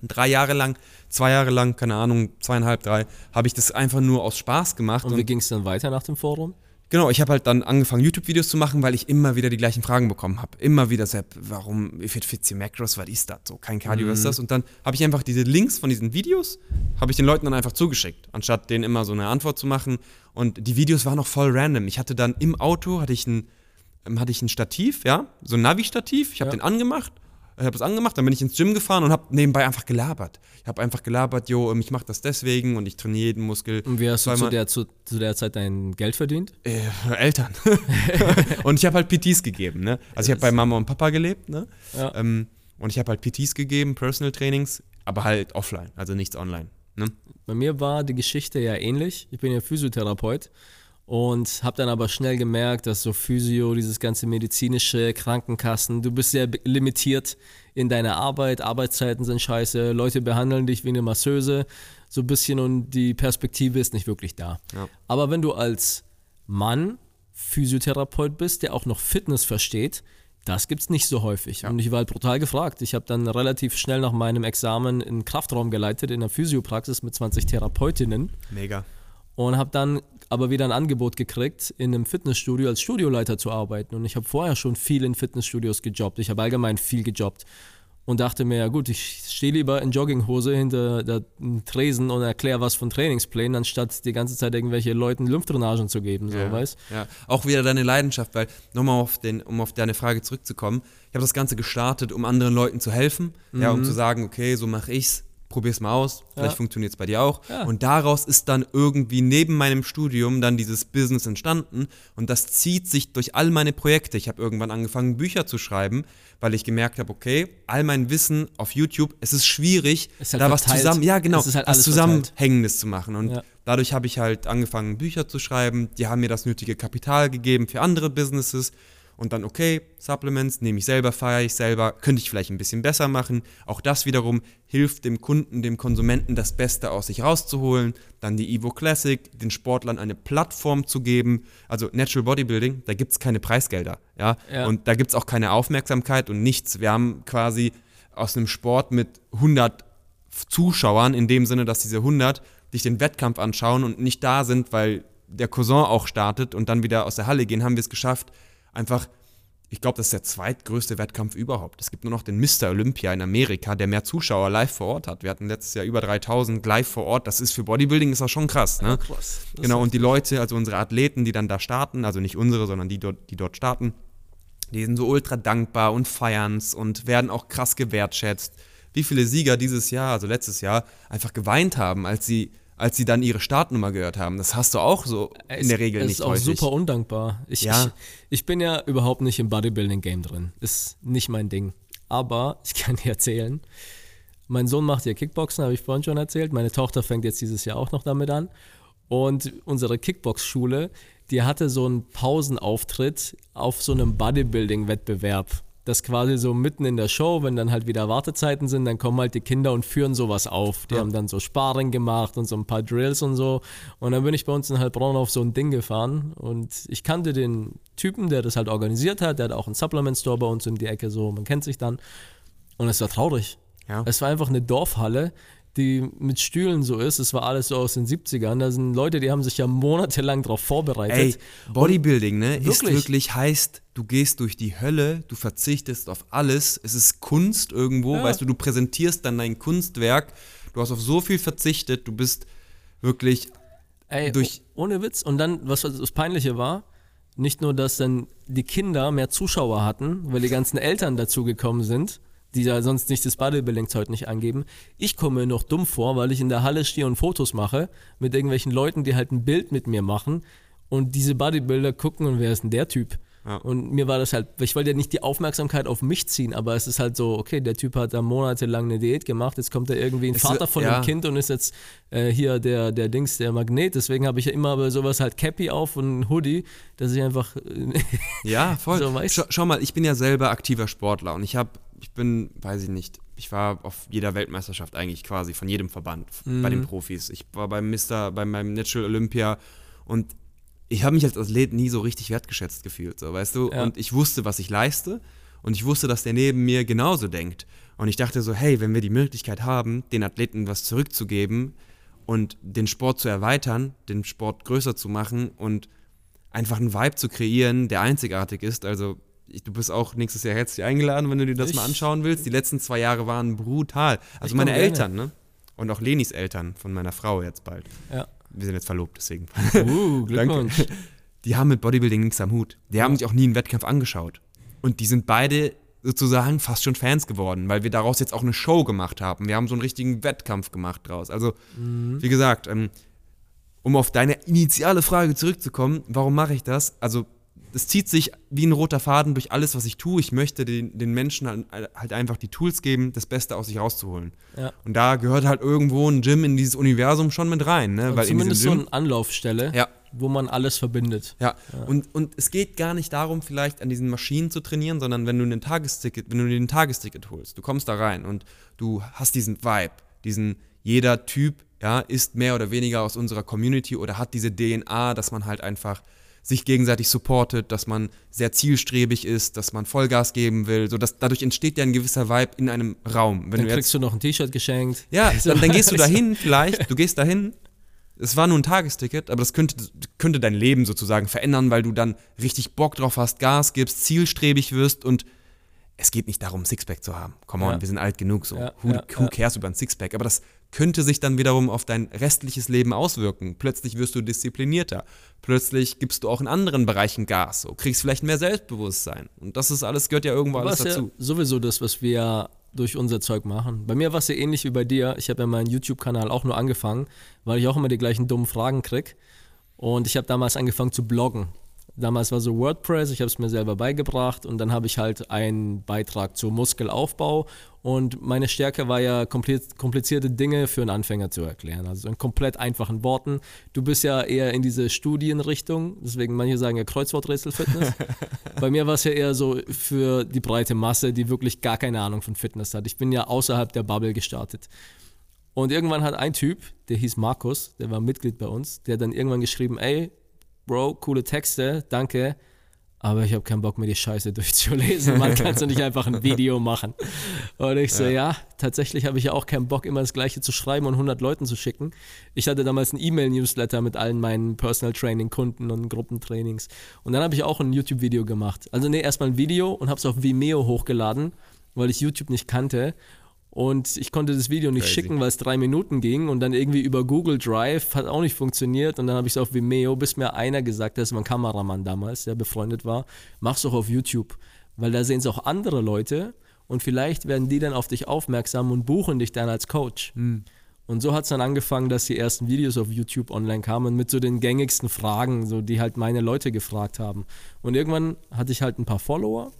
drei Jahre lang, zwei Jahre lang, keine Ahnung, zweieinhalb, drei, habe ich das einfach nur aus Spaß gemacht. Und, und wie ging es dann weiter nach dem Forum? Genau, ich habe halt dann angefangen, YouTube-Videos zu machen, weil ich immer wieder die gleichen Fragen bekommen habe. Immer wieder, Sepp, warum, wie viel Fitzi Macros, was ist das? So, kein Cardio, was ist das? Und dann habe ich einfach diese Links von diesen Videos, habe ich den Leuten dann einfach zugeschickt, anstatt denen immer so eine Antwort zu machen. Und die Videos waren noch voll random. Ich hatte dann im Auto, hatte ich ein, hatte ich ein Stativ, ja, so ein Navi-Stativ. Ich habe ja. den angemacht, ich habe das angemacht, dann bin ich ins Gym gefahren und habe nebenbei einfach gelabert. Ich habe einfach gelabert, jo, ich mache das deswegen und ich trainiere jeden Muskel. Und wie hast du zu der, zu, zu der Zeit dein Geld verdient? Äh, Eltern. Und ich habe halt P Ts gegeben, ne? Also ich habe bei Mama und Papa gelebt, ne? Ja. Ähm, und ich habe halt P Ts gegeben, Personal Trainings, aber halt offline, also nichts online, ne? Bei mir war die Geschichte ja ähnlich. Ich bin ja Physiotherapeut. Und habe dann aber schnell gemerkt, dass so Physio, dieses ganze medizinische, Krankenkassen, du bist sehr limitiert in deiner Arbeit, Arbeitszeiten sind scheiße, Leute behandeln dich wie eine Masseuse, so ein bisschen und die Perspektive ist nicht wirklich da. Ja. Aber wenn du als Mann Physiotherapeut bist, der auch noch Fitness versteht, das gibt's nicht so häufig. Ja. Und ich war halt brutal gefragt. Ich habe dann relativ schnell nach meinem Examen in den Kraftraum geleitet, in der Physiopraxis mit zwanzig Therapeutinnen. Mega. Und habe dann aber wieder ein Angebot gekriegt, in einem Fitnessstudio als Studioleiter zu arbeiten. Und ich habe vorher schon viel in Fitnessstudios gejobbt. Ich habe allgemein viel gejobbt. Und dachte mir, ja gut, ich stehe lieber in Jogginghose hinter dem Tresen und erkläre was von Trainingsplänen, anstatt die ganze Zeit irgendwelche Leuten Lymphdrainagen zu geben. So, ja, weißt? Ja. Auch wieder deine Leidenschaft, weil, nochmal auf den, um auf deine Frage zurückzukommen, ich habe das Ganze gestartet, um anderen Leuten zu helfen, mhm. ja, um zu sagen, okay, so mache ich's. Probier's mal aus, vielleicht ja. funktioniert's bei dir auch. Ja. Und daraus ist dann irgendwie neben meinem Studium dann dieses Business entstanden und das zieht sich durch all meine Projekte. Ich habe irgendwann angefangen, Bücher zu schreiben, weil ich gemerkt habe, okay, all mein Wissen auf YouTube, es ist schwierig, ist halt da verteilt. was zusammen, ja genau, halt was Zusammenhängendes verteilt. zu machen. Und ja. dadurch habe ich halt angefangen, Bücher zu schreiben, die haben mir das nötige Kapital gegeben für andere Businesses. Und dann, okay, Supplements nehme ich selber, feiere ich selber, könnte ich vielleicht ein bisschen besser machen. Auch das wiederum hilft dem Kunden, dem Konsumenten, das Beste aus sich rauszuholen. Dann die Evo Classic, den Sportlern eine Plattform zu geben. Also Natural Bodybuilding, da gibt es keine Preisgelder. Ja? Ja. Und da gibt es auch keine Aufmerksamkeit und nichts. Wir haben quasi aus einem Sport mit hundert Zuschauern, in dem Sinne, dass diese hundert sich den Wettkampf anschauen und nicht da sind, weil der Cousin auch startet und dann wieder aus der Halle gehen, haben wir es geschafft, einfach Ich glaube, das ist der zweitgrößte Wettkampf überhaupt. Es gibt nur noch den Mister Olympia in Amerika, der mehr Zuschauer live vor Ort hat. Wir hatten letztes Jahr über dreitausend live vor Ort. Das ist für Bodybuilding ist das schon krass, ne? Ja, krass. Genau, und die Leute, also unsere Athleten, die dann da starten, also nicht unsere, sondern die dort, die dort starten, die sind so ultra dankbar und feiern's und werden auch krass gewertschätzt. Wie viele Sieger dieses Jahr, also letztes Jahr, einfach geweint haben, als sie als sie dann ihre Startnummer gehört haben. Das hast du auch so in es, der Regel nicht häufig. Ist auch super undankbar. Ich, ja. ich, ich bin ja überhaupt nicht im Bodybuilding-Game drin. Ist nicht mein Ding. Aber ich kann dir erzählen, mein Sohn macht ja Kickboxen, habe ich vorhin schon erzählt. Meine Tochter fängt jetzt dieses Jahr auch noch damit an. Und unsere Kickbox-Schule, die hatte so einen Pausenauftritt auf so einem Bodybuilding-Wettbewerb. Das quasi so mitten in der Show, wenn dann halt wieder Wartezeiten sind, dann kommen halt die Kinder und führen sowas auf. Die ja. haben dann so Sparring gemacht und so ein paar Drills und so. Und dann bin ich bei uns in Heilbronn auf so ein Ding gefahren und ich kannte den Typen, der das halt organisiert hat. Der hat auch einen Supplement-Store bei uns in die Ecke, so, man kennt sich dann. Und es war traurig. Ja. Es war einfach eine Dorfhalle, die mit Stühlen so ist. Es war alles so aus den siebzigern. Da sind Leute, die haben sich ja monatelang darauf vorbereitet. Ey, Bodybuilding, und, ne, wirklich? Ist wirklich heißt... Du gehst durch die Hölle, du verzichtest auf alles, es ist Kunst irgendwo, ja. weißt du, du präsentierst dann dein Kunstwerk, du hast auf so viel verzichtet, du bist wirklich Ey, durch... Oh, ohne Witz. Und dann, was das Peinliche war, nicht nur, dass dann die Kinder mehr Zuschauer hatten, weil die ganzen Eltern dazugekommen sind, die da sonst nicht das Bodybuilding-Zeug nicht angeben. Ich komme mir noch dumm vor, weil ich in der Halle stehe und Fotos mache mit irgendwelchen Leuten, die halt ein Bild mit mir machen und diese Bodybuilder gucken und wer ist denn der Typ? Ja. Und mir war das halt, ich wollte ja nicht die Aufmerksamkeit auf mich ziehen, aber es ist halt so, okay, der Typ hat da monatelang eine Diät gemacht, jetzt kommt da irgendwie ein es Vater von ja. einem Kind und ist jetzt äh, hier der, der Dings, der Magnet, deswegen habe ich ja immer bei sowas halt Cappy auf und ein Hoodie, dass ich einfach... ja, voll. So, Sch- schau mal, ich bin ja selber aktiver Sportler und ich habe, ich bin, weiß ich nicht, ich war auf jeder Weltmeisterschaft eigentlich quasi, von jedem Verband, mhm. bei den Profis. Ich war beim Mister, bei meinem Natural Olympia und ich habe mich als Athlet nie so richtig wertgeschätzt gefühlt, so, weißt du? Ja. Und ich wusste, was ich leiste und ich wusste, dass der neben mir genauso denkt. Und ich dachte so, hey, wenn wir die Möglichkeit haben, den Athleten was zurückzugeben und den Sport zu erweitern, den Sport größer zu machen und einfach einen Vibe zu kreieren, der einzigartig ist, also... Ich, du bist auch nächstes Jahr herzlich eingeladen, wenn du dir das ich, mal anschauen willst. Die letzten zwei Jahre waren brutal. Also meine gerne. Eltern, ne? Und auch Lenis Eltern von meiner Frau jetzt bald. Ja. Wir sind jetzt verlobt, deswegen. Uh, Glückwunsch. Danke. Die haben mit Bodybuilding nichts am Hut. Die ja. haben sich auch nie einen Wettkampf angeschaut. Und die sind beide sozusagen fast schon Fans geworden, weil wir daraus jetzt auch eine Show gemacht haben. Wir haben so einen richtigen Wettkampf gemacht draus. Also, mhm. wie gesagt, ähm, um auf deine initiale Frage zurückzukommen, warum mache ich das? Also, es zieht sich wie ein roter Faden durch alles, was ich tue. Ich möchte den, den Menschen halt einfach die Tools geben, das Beste aus sich rauszuholen. Ja. Und da gehört halt irgendwo ein Gym in dieses Universum schon mit rein. Ne? Weil zumindest in diesem Gym, so eine Anlaufstelle, ja. wo man alles verbindet. Ja, ja. Und, und es geht gar nicht darum, vielleicht an diesen Maschinen zu trainieren, sondern wenn du ein Tagesticket, wenn du dir ein Tagesticket holst, du kommst da rein und du hast diesen Vibe, diesen jeder Typ ja, ist mehr oder weniger aus unserer Community oder hat diese D N A, dass man halt einfach sich gegenseitig supportet, dass man sehr zielstrebig ist, dass man Vollgas geben will. So, dass, dadurch entsteht ja ein gewisser Vibe in einem Raum. Wenn dann du kriegst jetzt, du noch ein T-Shirt geschenkt. Ja, dann, dann gehst du dahin vielleicht, du gehst dahin. Es war nur ein Tagesticket, aber das könnte, könnte dein Leben sozusagen verändern, weil du dann richtig Bock drauf hast, Gas gibst, zielstrebig wirst und es geht nicht darum, Sixpack zu haben. Come on, ja. wir sind alt genug. So. Ja, who, ja, who cares ja. über ein Sixpack? Aber das könnte sich dann wiederum auf dein restliches Leben auswirken. Plötzlich wirst du disziplinierter. Plötzlich gibst du auch in anderen Bereichen Gas. So. Kriegst vielleicht mehr Selbstbewusstsein. Und das ist alles, gehört ja irgendwo alles dazu. Ja sowieso das, was wir durch unser Zeug machen. Bei mir war es ja ähnlich wie bei dir. Ich habe ja meinen YouTube-Kanal auch nur angefangen, weil ich auch immer die gleichen dummen Fragen krieg. Und ich habe damals angefangen zu bloggen. Damals war so WordPress, ich habe es mir selber beigebracht und dann habe ich halt einen Beitrag zu Muskelaufbau und meine Stärke war ja komplizierte Dinge für einen Anfänger zu erklären, also in komplett einfachen Worten. Du bist ja eher in diese Studienrichtung, deswegen manche sagen ja Kreuzworträtsel-Fitness. Bei mir war es ja eher so für die breite Masse, die wirklich gar keine Ahnung von Fitness hat. Ich bin ja außerhalb der Bubble gestartet. Und irgendwann hat ein Typ, der hieß Markus, der war Mitglied bei uns, der hat dann irgendwann geschrieben, ey, Bro, coole Texte, danke, aber ich habe keinen Bock, mir die Scheiße durchzulesen. Man kann so nicht einfach ein Video machen. Und ich so, ja, ja tatsächlich habe ich ja auch keinen Bock, immer das Gleiche zu schreiben und hundert Leuten zu schicken. Ich hatte damals einen E-Mail-Newsletter mit allen meinen Personal-Training-Kunden und Gruppentrainings. Und dann habe ich auch ein YouTube-Video gemacht. Also nee, erstmal ein Video und habe es auf Vimeo hochgeladen, weil ich YouTube nicht kannte. Und ich konnte das Video nicht Crazy. schicken, weil es drei Minuten ging und dann irgendwie über Google Drive hat auch nicht funktioniert und dann habe ich es auf Vimeo, bis mir einer gesagt hat, das war ein Kameramann damals, der befreundet war, mach's doch auf YouTube, weil da sehen es auch andere Leute und vielleicht werden die dann auf dich aufmerksam und buchen dich dann als Coach. Hm. Und so hat es dann angefangen, dass die ersten Videos auf YouTube online kamen mit so den gängigsten Fragen, so die halt meine Leute gefragt haben. Und irgendwann hatte ich halt ein paar Follower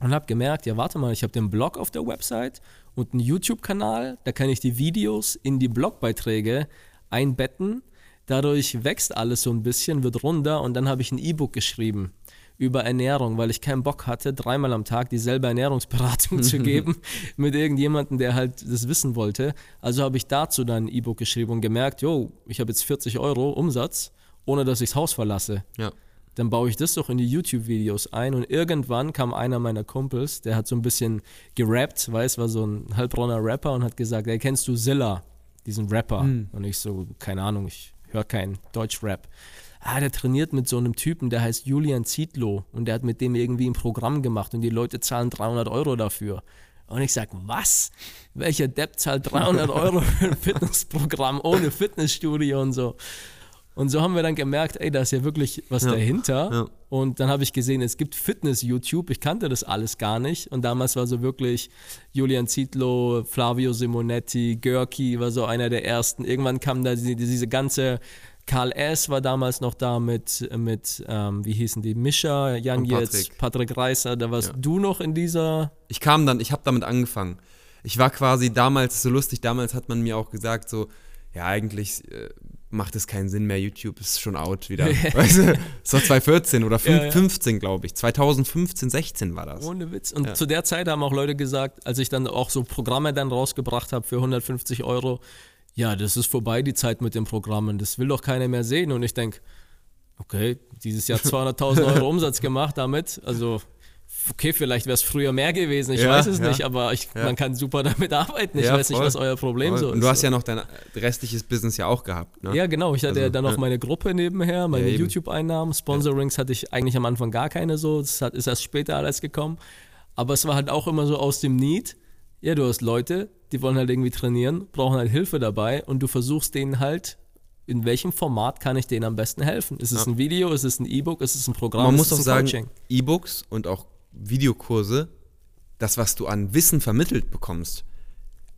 und habe gemerkt, ja warte mal, ich habe den Blog auf der Website und einen YouTube-Kanal, da kann ich die Videos in die Blogbeiträge einbetten. Dadurch wächst alles so ein bisschen, wird runder und dann habe ich ein E-Book geschrieben über Ernährung, weil ich keinen Bock hatte, dreimal am Tag dieselbe Ernährungsberatung zu geben mit irgendjemandem, der halt das wissen wollte. Also habe ich dazu dann ein E-Book geschrieben und gemerkt, jo, ich habe jetzt vierzig Euro Umsatz, ohne dass ich das Haus verlasse. Ja. Dann baue ich das doch in die YouTube-Videos ein und irgendwann kam einer meiner Kumpels, der hat so ein bisschen gerappt, weiß, war so ein halbronner Rapper und hat gesagt, ey, kennst du Zilla, diesen Rapper? Mhm. Und ich so, keine Ahnung, ich höre keinen Deutschrap. Ah, der trainiert mit so einem Typen, der heißt Julian Zietlow und der hat mit dem irgendwie ein Programm gemacht und die Leute zahlen dreihundert Euro dafür. Und ich sage, was? Welcher Depp zahlt dreihundert Euro für ein Fitnessprogramm ohne Fitnessstudio und so? Und so haben wir dann gemerkt, ey, da ist ja wirklich was ja, dahinter. Ja. Und dann habe ich gesehen, es gibt Fitness-YouTube. Ich kannte das alles gar nicht. Und damals war so wirklich Julian Zietlow, Flavio Simonetti, Görki war so einer der ersten. Irgendwann kam da diese, diese ganze, Karl S. war damals noch da mit, mit ähm, wie hießen die, Mischa, Jan Jetz, Patrick. Patrick Reißer. Da warst ja. du noch in dieser... Ich kam dann, ich habe damit angefangen. Ich war quasi damals, so lustig, damals hat man mir auch gesagt so, ja eigentlich... Äh, macht es keinen Sinn mehr, YouTube ist schon out wieder. Weißt du, das war zwanzig vierzehn oder fünf, ja, ja. fünfzehn, glaube ich. zwanzig fünfzehn, sechzehn war das. Ohne Witz. Und ja. zu der Zeit haben auch Leute gesagt, als ich dann auch so Programme dann rausgebracht habe für hundertfünfzig Euro, ja, das ist vorbei, die Zeit mit den Programmen, das will doch keiner mehr sehen. Und ich denke, okay, dieses Jahr zweihunderttausend Euro Umsatz gemacht damit, also... Okay, vielleicht wäre es früher mehr gewesen, ich ja, weiß es ja. nicht, aber ich, ja. man kann super damit arbeiten. Ich ja, weiß voll. nicht, was euer Problem voll. so ist. Und du hast ja noch dein restliches Business ja auch gehabt. Ne? Ja, genau. Ich hatte also, ja dann noch ja. meine Gruppe nebenher, meine ja, YouTube-Einnahmen. Sponsorings ja. hatte ich eigentlich am Anfang gar keine so. Das hat, ist erst später alles gekommen. Aber es war halt auch immer so aus dem Need. Ja, du hast Leute, die wollen halt irgendwie trainieren, brauchen halt Hilfe dabei und du versuchst denen halt, in welchem Format kann ich denen am besten helfen? Ist es ja. ein Video, ist es ein E-Book, ist es ein Programm, man ist muss es ein Coaching? Man muss doch sagen, E-Books und auch Videokurse, das, was du an Wissen vermittelt bekommst,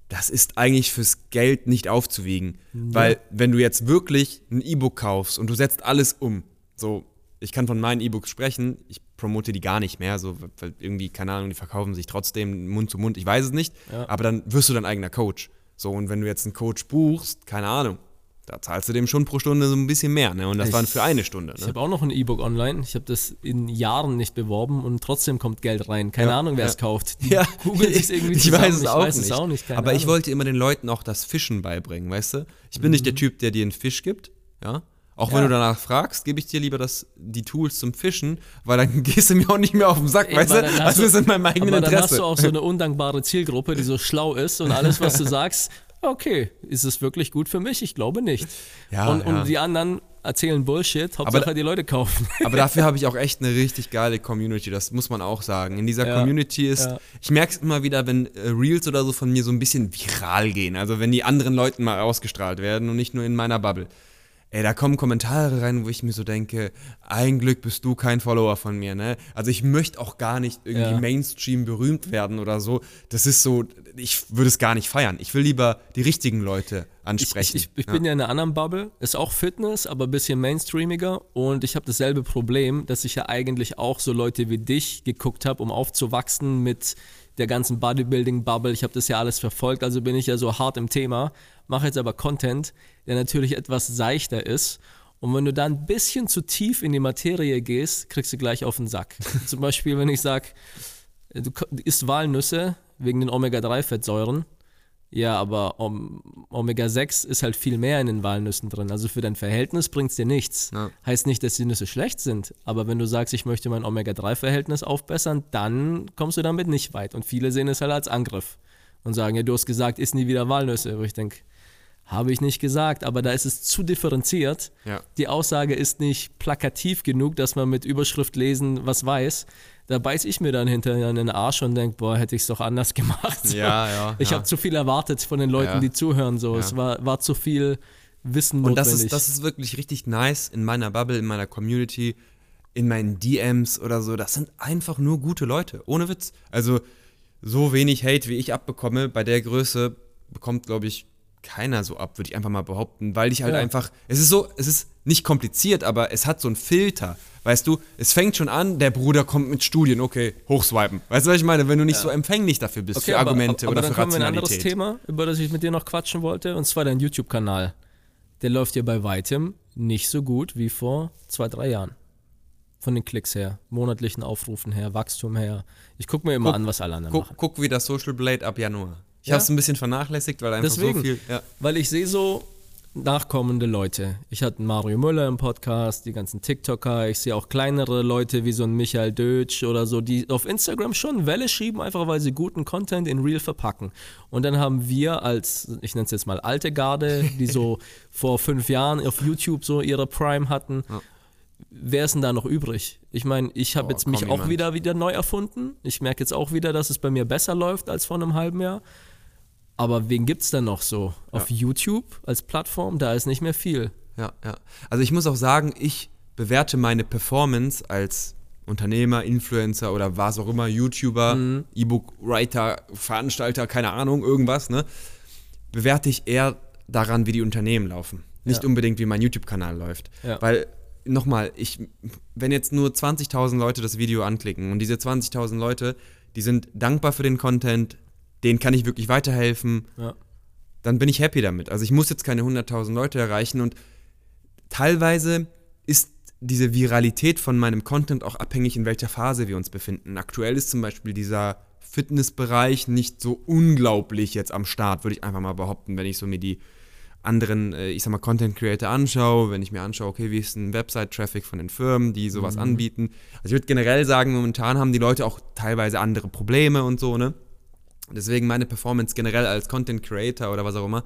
das ist eigentlich fürs Geld nicht aufzuwiegen. Ja. Weil wenn du jetzt wirklich ein E-Book kaufst und du setzt alles um, so, ich kann von meinen E-Books sprechen, ich promote die gar nicht mehr, so, weil irgendwie, keine Ahnung, die verkaufen sich trotzdem Mund zu Mund, ich weiß es nicht, ja. aber dann wirst du dein eigener Coach. So, und wenn du jetzt einen Coach buchst, keine Ahnung, da zahlst du dem schon pro Stunde so ein bisschen mehr, ne? Und das ich, waren für eine Stunde. Ne? Ich habe auch noch ein E-Book online. Ich habe das in Jahren nicht beworben und trotzdem kommt Geld rein. Keine ja, Ahnung, wer ja. es kauft. Die ja. Google ist irgendwie ich weiß, es auch, ich weiß es auch nicht. Keine Aber Ahnung. Ich wollte immer den Leuten auch das Fischen beibringen, weißt du? Ich bin mhm. nicht der Typ, der dir einen Fisch gibt, ja? Auch ja. wenn du danach fragst, gebe ich dir lieber das, die Tools zum Fischen, weil dann gehst du mir auch nicht mehr auf den Sack, Eben, weißt du? Also das ist in meinem eigenen aber Interesse. Dann hast du auch so eine undankbare Zielgruppe, die so schlau ist und alles, was du sagst, okay, ist es wirklich gut für mich? Ich glaube nicht. Ja, und, ja. und die anderen erzählen Bullshit, Hauptsache aber, die Leute kaufen. Aber dafür habe ich auch echt eine richtig geile Community, das muss man auch sagen. In dieser ja, Community ist, ja. ich merke es immer wieder, wenn Reels oder so von mir so ein bisschen viral gehen, also wenn die anderen Leuten mal ausgestrahlt werden und nicht nur in meiner Bubble. Ey, da kommen Kommentare rein, wo ich mir so denke, ein Glück bist du kein Follower von mir, ne? Also ich möchte auch gar nicht irgendwie ja. Mainstream berühmt werden oder so. Das ist so, ich würde es gar nicht feiern. Ich will lieber die richtigen Leute ansprechen. Ich, ich, ich ja. bin ja in einer anderen Bubble, ist auch Fitness, aber ein bisschen mainstreamiger und ich habe dasselbe Problem, dass ich ja eigentlich auch so Leute wie dich geguckt habe, um aufzuwachsen mit der ganzen Bodybuilding-Bubble. Ich habe das ja alles verfolgt, also bin ich ja so hart im Thema. Mache jetzt aber Content, der natürlich etwas seichter ist. Und wenn du da ein bisschen zu tief in die Materie gehst, kriegst du gleich auf den Sack. Zum Beispiel, wenn ich sage, du isst Walnüsse wegen den Omega drei Fettsäuren, Ja, aber Omega sechs ist halt viel mehr in den Walnüssen drin. Also für dein Verhältnis bringt es dir nichts. Ja. Heißt nicht, dass die Nüsse schlecht sind. Aber wenn du sagst, ich möchte mein Omega drei Verhältnis aufbessern, dann kommst du damit nicht weit. Und viele sehen es halt als Angriff und sagen, ja, du hast gesagt, isst nie wieder Walnüsse. Wo ich denke, habe ich nicht gesagt. Aber da ist es zu differenziert. Ja. Die Aussage ist nicht plakativ genug, dass man mit Überschrift lesen was weiß. Da beiß ich mir dann hinterher in den Arsch und denke, boah, hätte ich es doch anders gemacht. Ja, ja, ich ja. habe zu viel erwartet von den Leuten, ja. die zuhören. So. Ja. Es war, war zu viel Wissen notwendig. Und das ist, das ist wirklich richtig nice in meiner Bubble, in meiner Community, in meinen D Ms oder so. Das sind einfach nur gute Leute, ohne Witz. Also so wenig Hate, wie ich abbekomme, bei der Größe bekommt, glaube ich, keiner so ab, würde ich einfach mal behaupten, weil ich halt ja. einfach, es ist so, es ist nicht kompliziert, aber es hat so einen Filter, weißt du, es fängt schon an, der Bruder kommt mit Studien, okay, hochswipen, weißt du, was ich meine, wenn du nicht ja. so empfänglich dafür bist, okay, für aber, Argumente aber, aber oder für Rationalität. Aber dann kommen wir in ein anderes Thema, über das ich mit dir noch quatschen wollte, und zwar dein YouTube-Kanal, der läuft ja bei weitem nicht so gut wie vor zwei, drei Jahren. Von den Klicks her, monatlichen Aufrufen her, Wachstum her, ich gucke mir immer guck, an, was alle anderen guck, machen. Guck, wie das Social Blade ab Januar. Ich ja. habe es ein bisschen vernachlässigt, weil einfach Deswegen, so viel... Ja. Weil ich sehe so nachkommende Leute. Ich hatte Mario Müller im Podcast, die ganzen TikToker. Ich sehe auch kleinere Leute wie so ein Michael Dötsch oder so, die auf Instagram schon Welle schieben, einfach weil sie guten Content in Real verpacken. Und dann haben wir als, ich nenne es jetzt mal alte Garde, die so vor fünf Jahren auf YouTube so ihre Prime hatten. Ja. Wer ist denn da noch übrig? Ich meine, ich habe oh, jetzt mich komm, auch jemand. wieder wieder neu erfunden. Ich merke jetzt auch wieder, dass es bei mir besser läuft als vor einem halben Jahr. Aber wen gibt's denn noch so? Auf ja. YouTube als Plattform, da ist nicht mehr viel. Ja, ja. Also ich muss auch sagen, ich bewerte meine Performance als Unternehmer, Influencer oder was auch immer, YouTuber, mhm. E-Book-Writer, Veranstalter, keine Ahnung, irgendwas, ne? Bewerte ich eher daran, wie die Unternehmen laufen. Nicht ja. unbedingt, wie mein YouTube-Kanal läuft. Ja. Weil, nochmal, ich, wenn jetzt nur zwanzigtausend Leute das Video anklicken und diese zwanzigtausend Leute, die sind dankbar für den Content, denen kann ich wirklich weiterhelfen, ja. dann bin ich happy damit. Also ich muss jetzt keine hunderttausend Leute erreichen und teilweise ist diese Viralität von meinem Content auch abhängig, in welcher Phase wir uns befinden. Aktuell ist zum Beispiel dieser Fitnessbereich nicht so unglaublich jetzt am Start, würde ich einfach mal behaupten, wenn ich so mir die anderen, ich sag mal, Content-Creator anschaue, wenn ich mir anschaue, okay, wie ist ein Website-Traffic von den Firmen, die sowas mhm. anbieten. Also ich würde generell sagen, momentan haben die Leute auch teilweise andere Probleme und so, ne? Deswegen meine Performance generell als Content Creator oder was auch immer,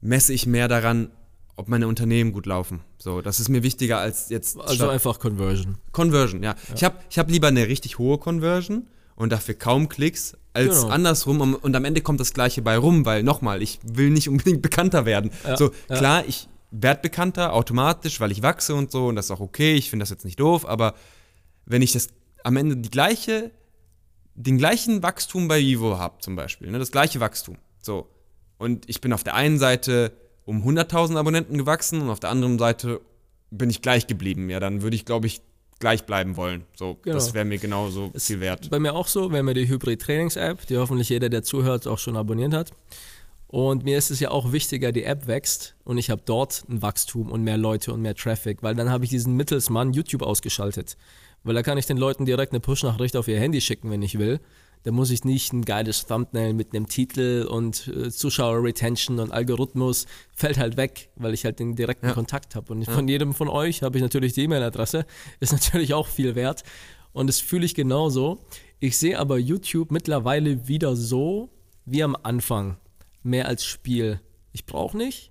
messe ich mehr daran, ob meine Unternehmen gut laufen. So, das ist mir wichtiger als jetzt... Also einfach Conversion. Conversion, ja. ja. Ich habe ich hab lieber eine richtig hohe Conversion und dafür kaum Klicks als genau. andersrum und, und am Ende kommt das Gleiche bei rum, weil nochmal, ich will nicht unbedingt bekannter werden. Ja. So, klar, ja. ich werde bekannter automatisch, weil ich wachse und so und das ist auch okay, ich finde das jetzt nicht doof, aber wenn ich das am Ende die gleiche... den gleichen Wachstum bei Evo habe zum Beispiel, ne? Das gleiche Wachstum. So. Und ich bin auf der einen Seite um hunderttausend Abonnenten gewachsen und auf der anderen Seite bin ich gleich geblieben. Ja, dann würde ich, glaube ich, gleich bleiben wollen. So, genau. Das wäre mir genauso ist viel wert. Bei mir auch so, wenn mir die Hybrid-Trainings-App, die hoffentlich jeder, der zuhört, auch schon abonniert hat. Und mir ist es ja auch wichtiger, die App wächst und ich habe dort ein Wachstum und mehr Leute und mehr Traffic, weil dann habe ich diesen Mittelsmann YouTube ausgeschaltet. Weil da kann ich den Leuten direkt eine Push-Nachricht auf ihr Handy schicken, wenn ich will. Da muss ich nicht ein geiles Thumbnail mit einem Titel und äh, Zuschauer-Retention und Algorithmus fällt halt weg, weil ich halt den direkten ja. Kontakt habe. Und ja. von jedem von euch habe ich natürlich die E-Mail-Adresse. Ist natürlich auch viel wert. Und das fühle ich genauso. Ich sehe aber YouTube mittlerweile wieder so wie am Anfang. Mehr als Spiel. Ich brauche nicht,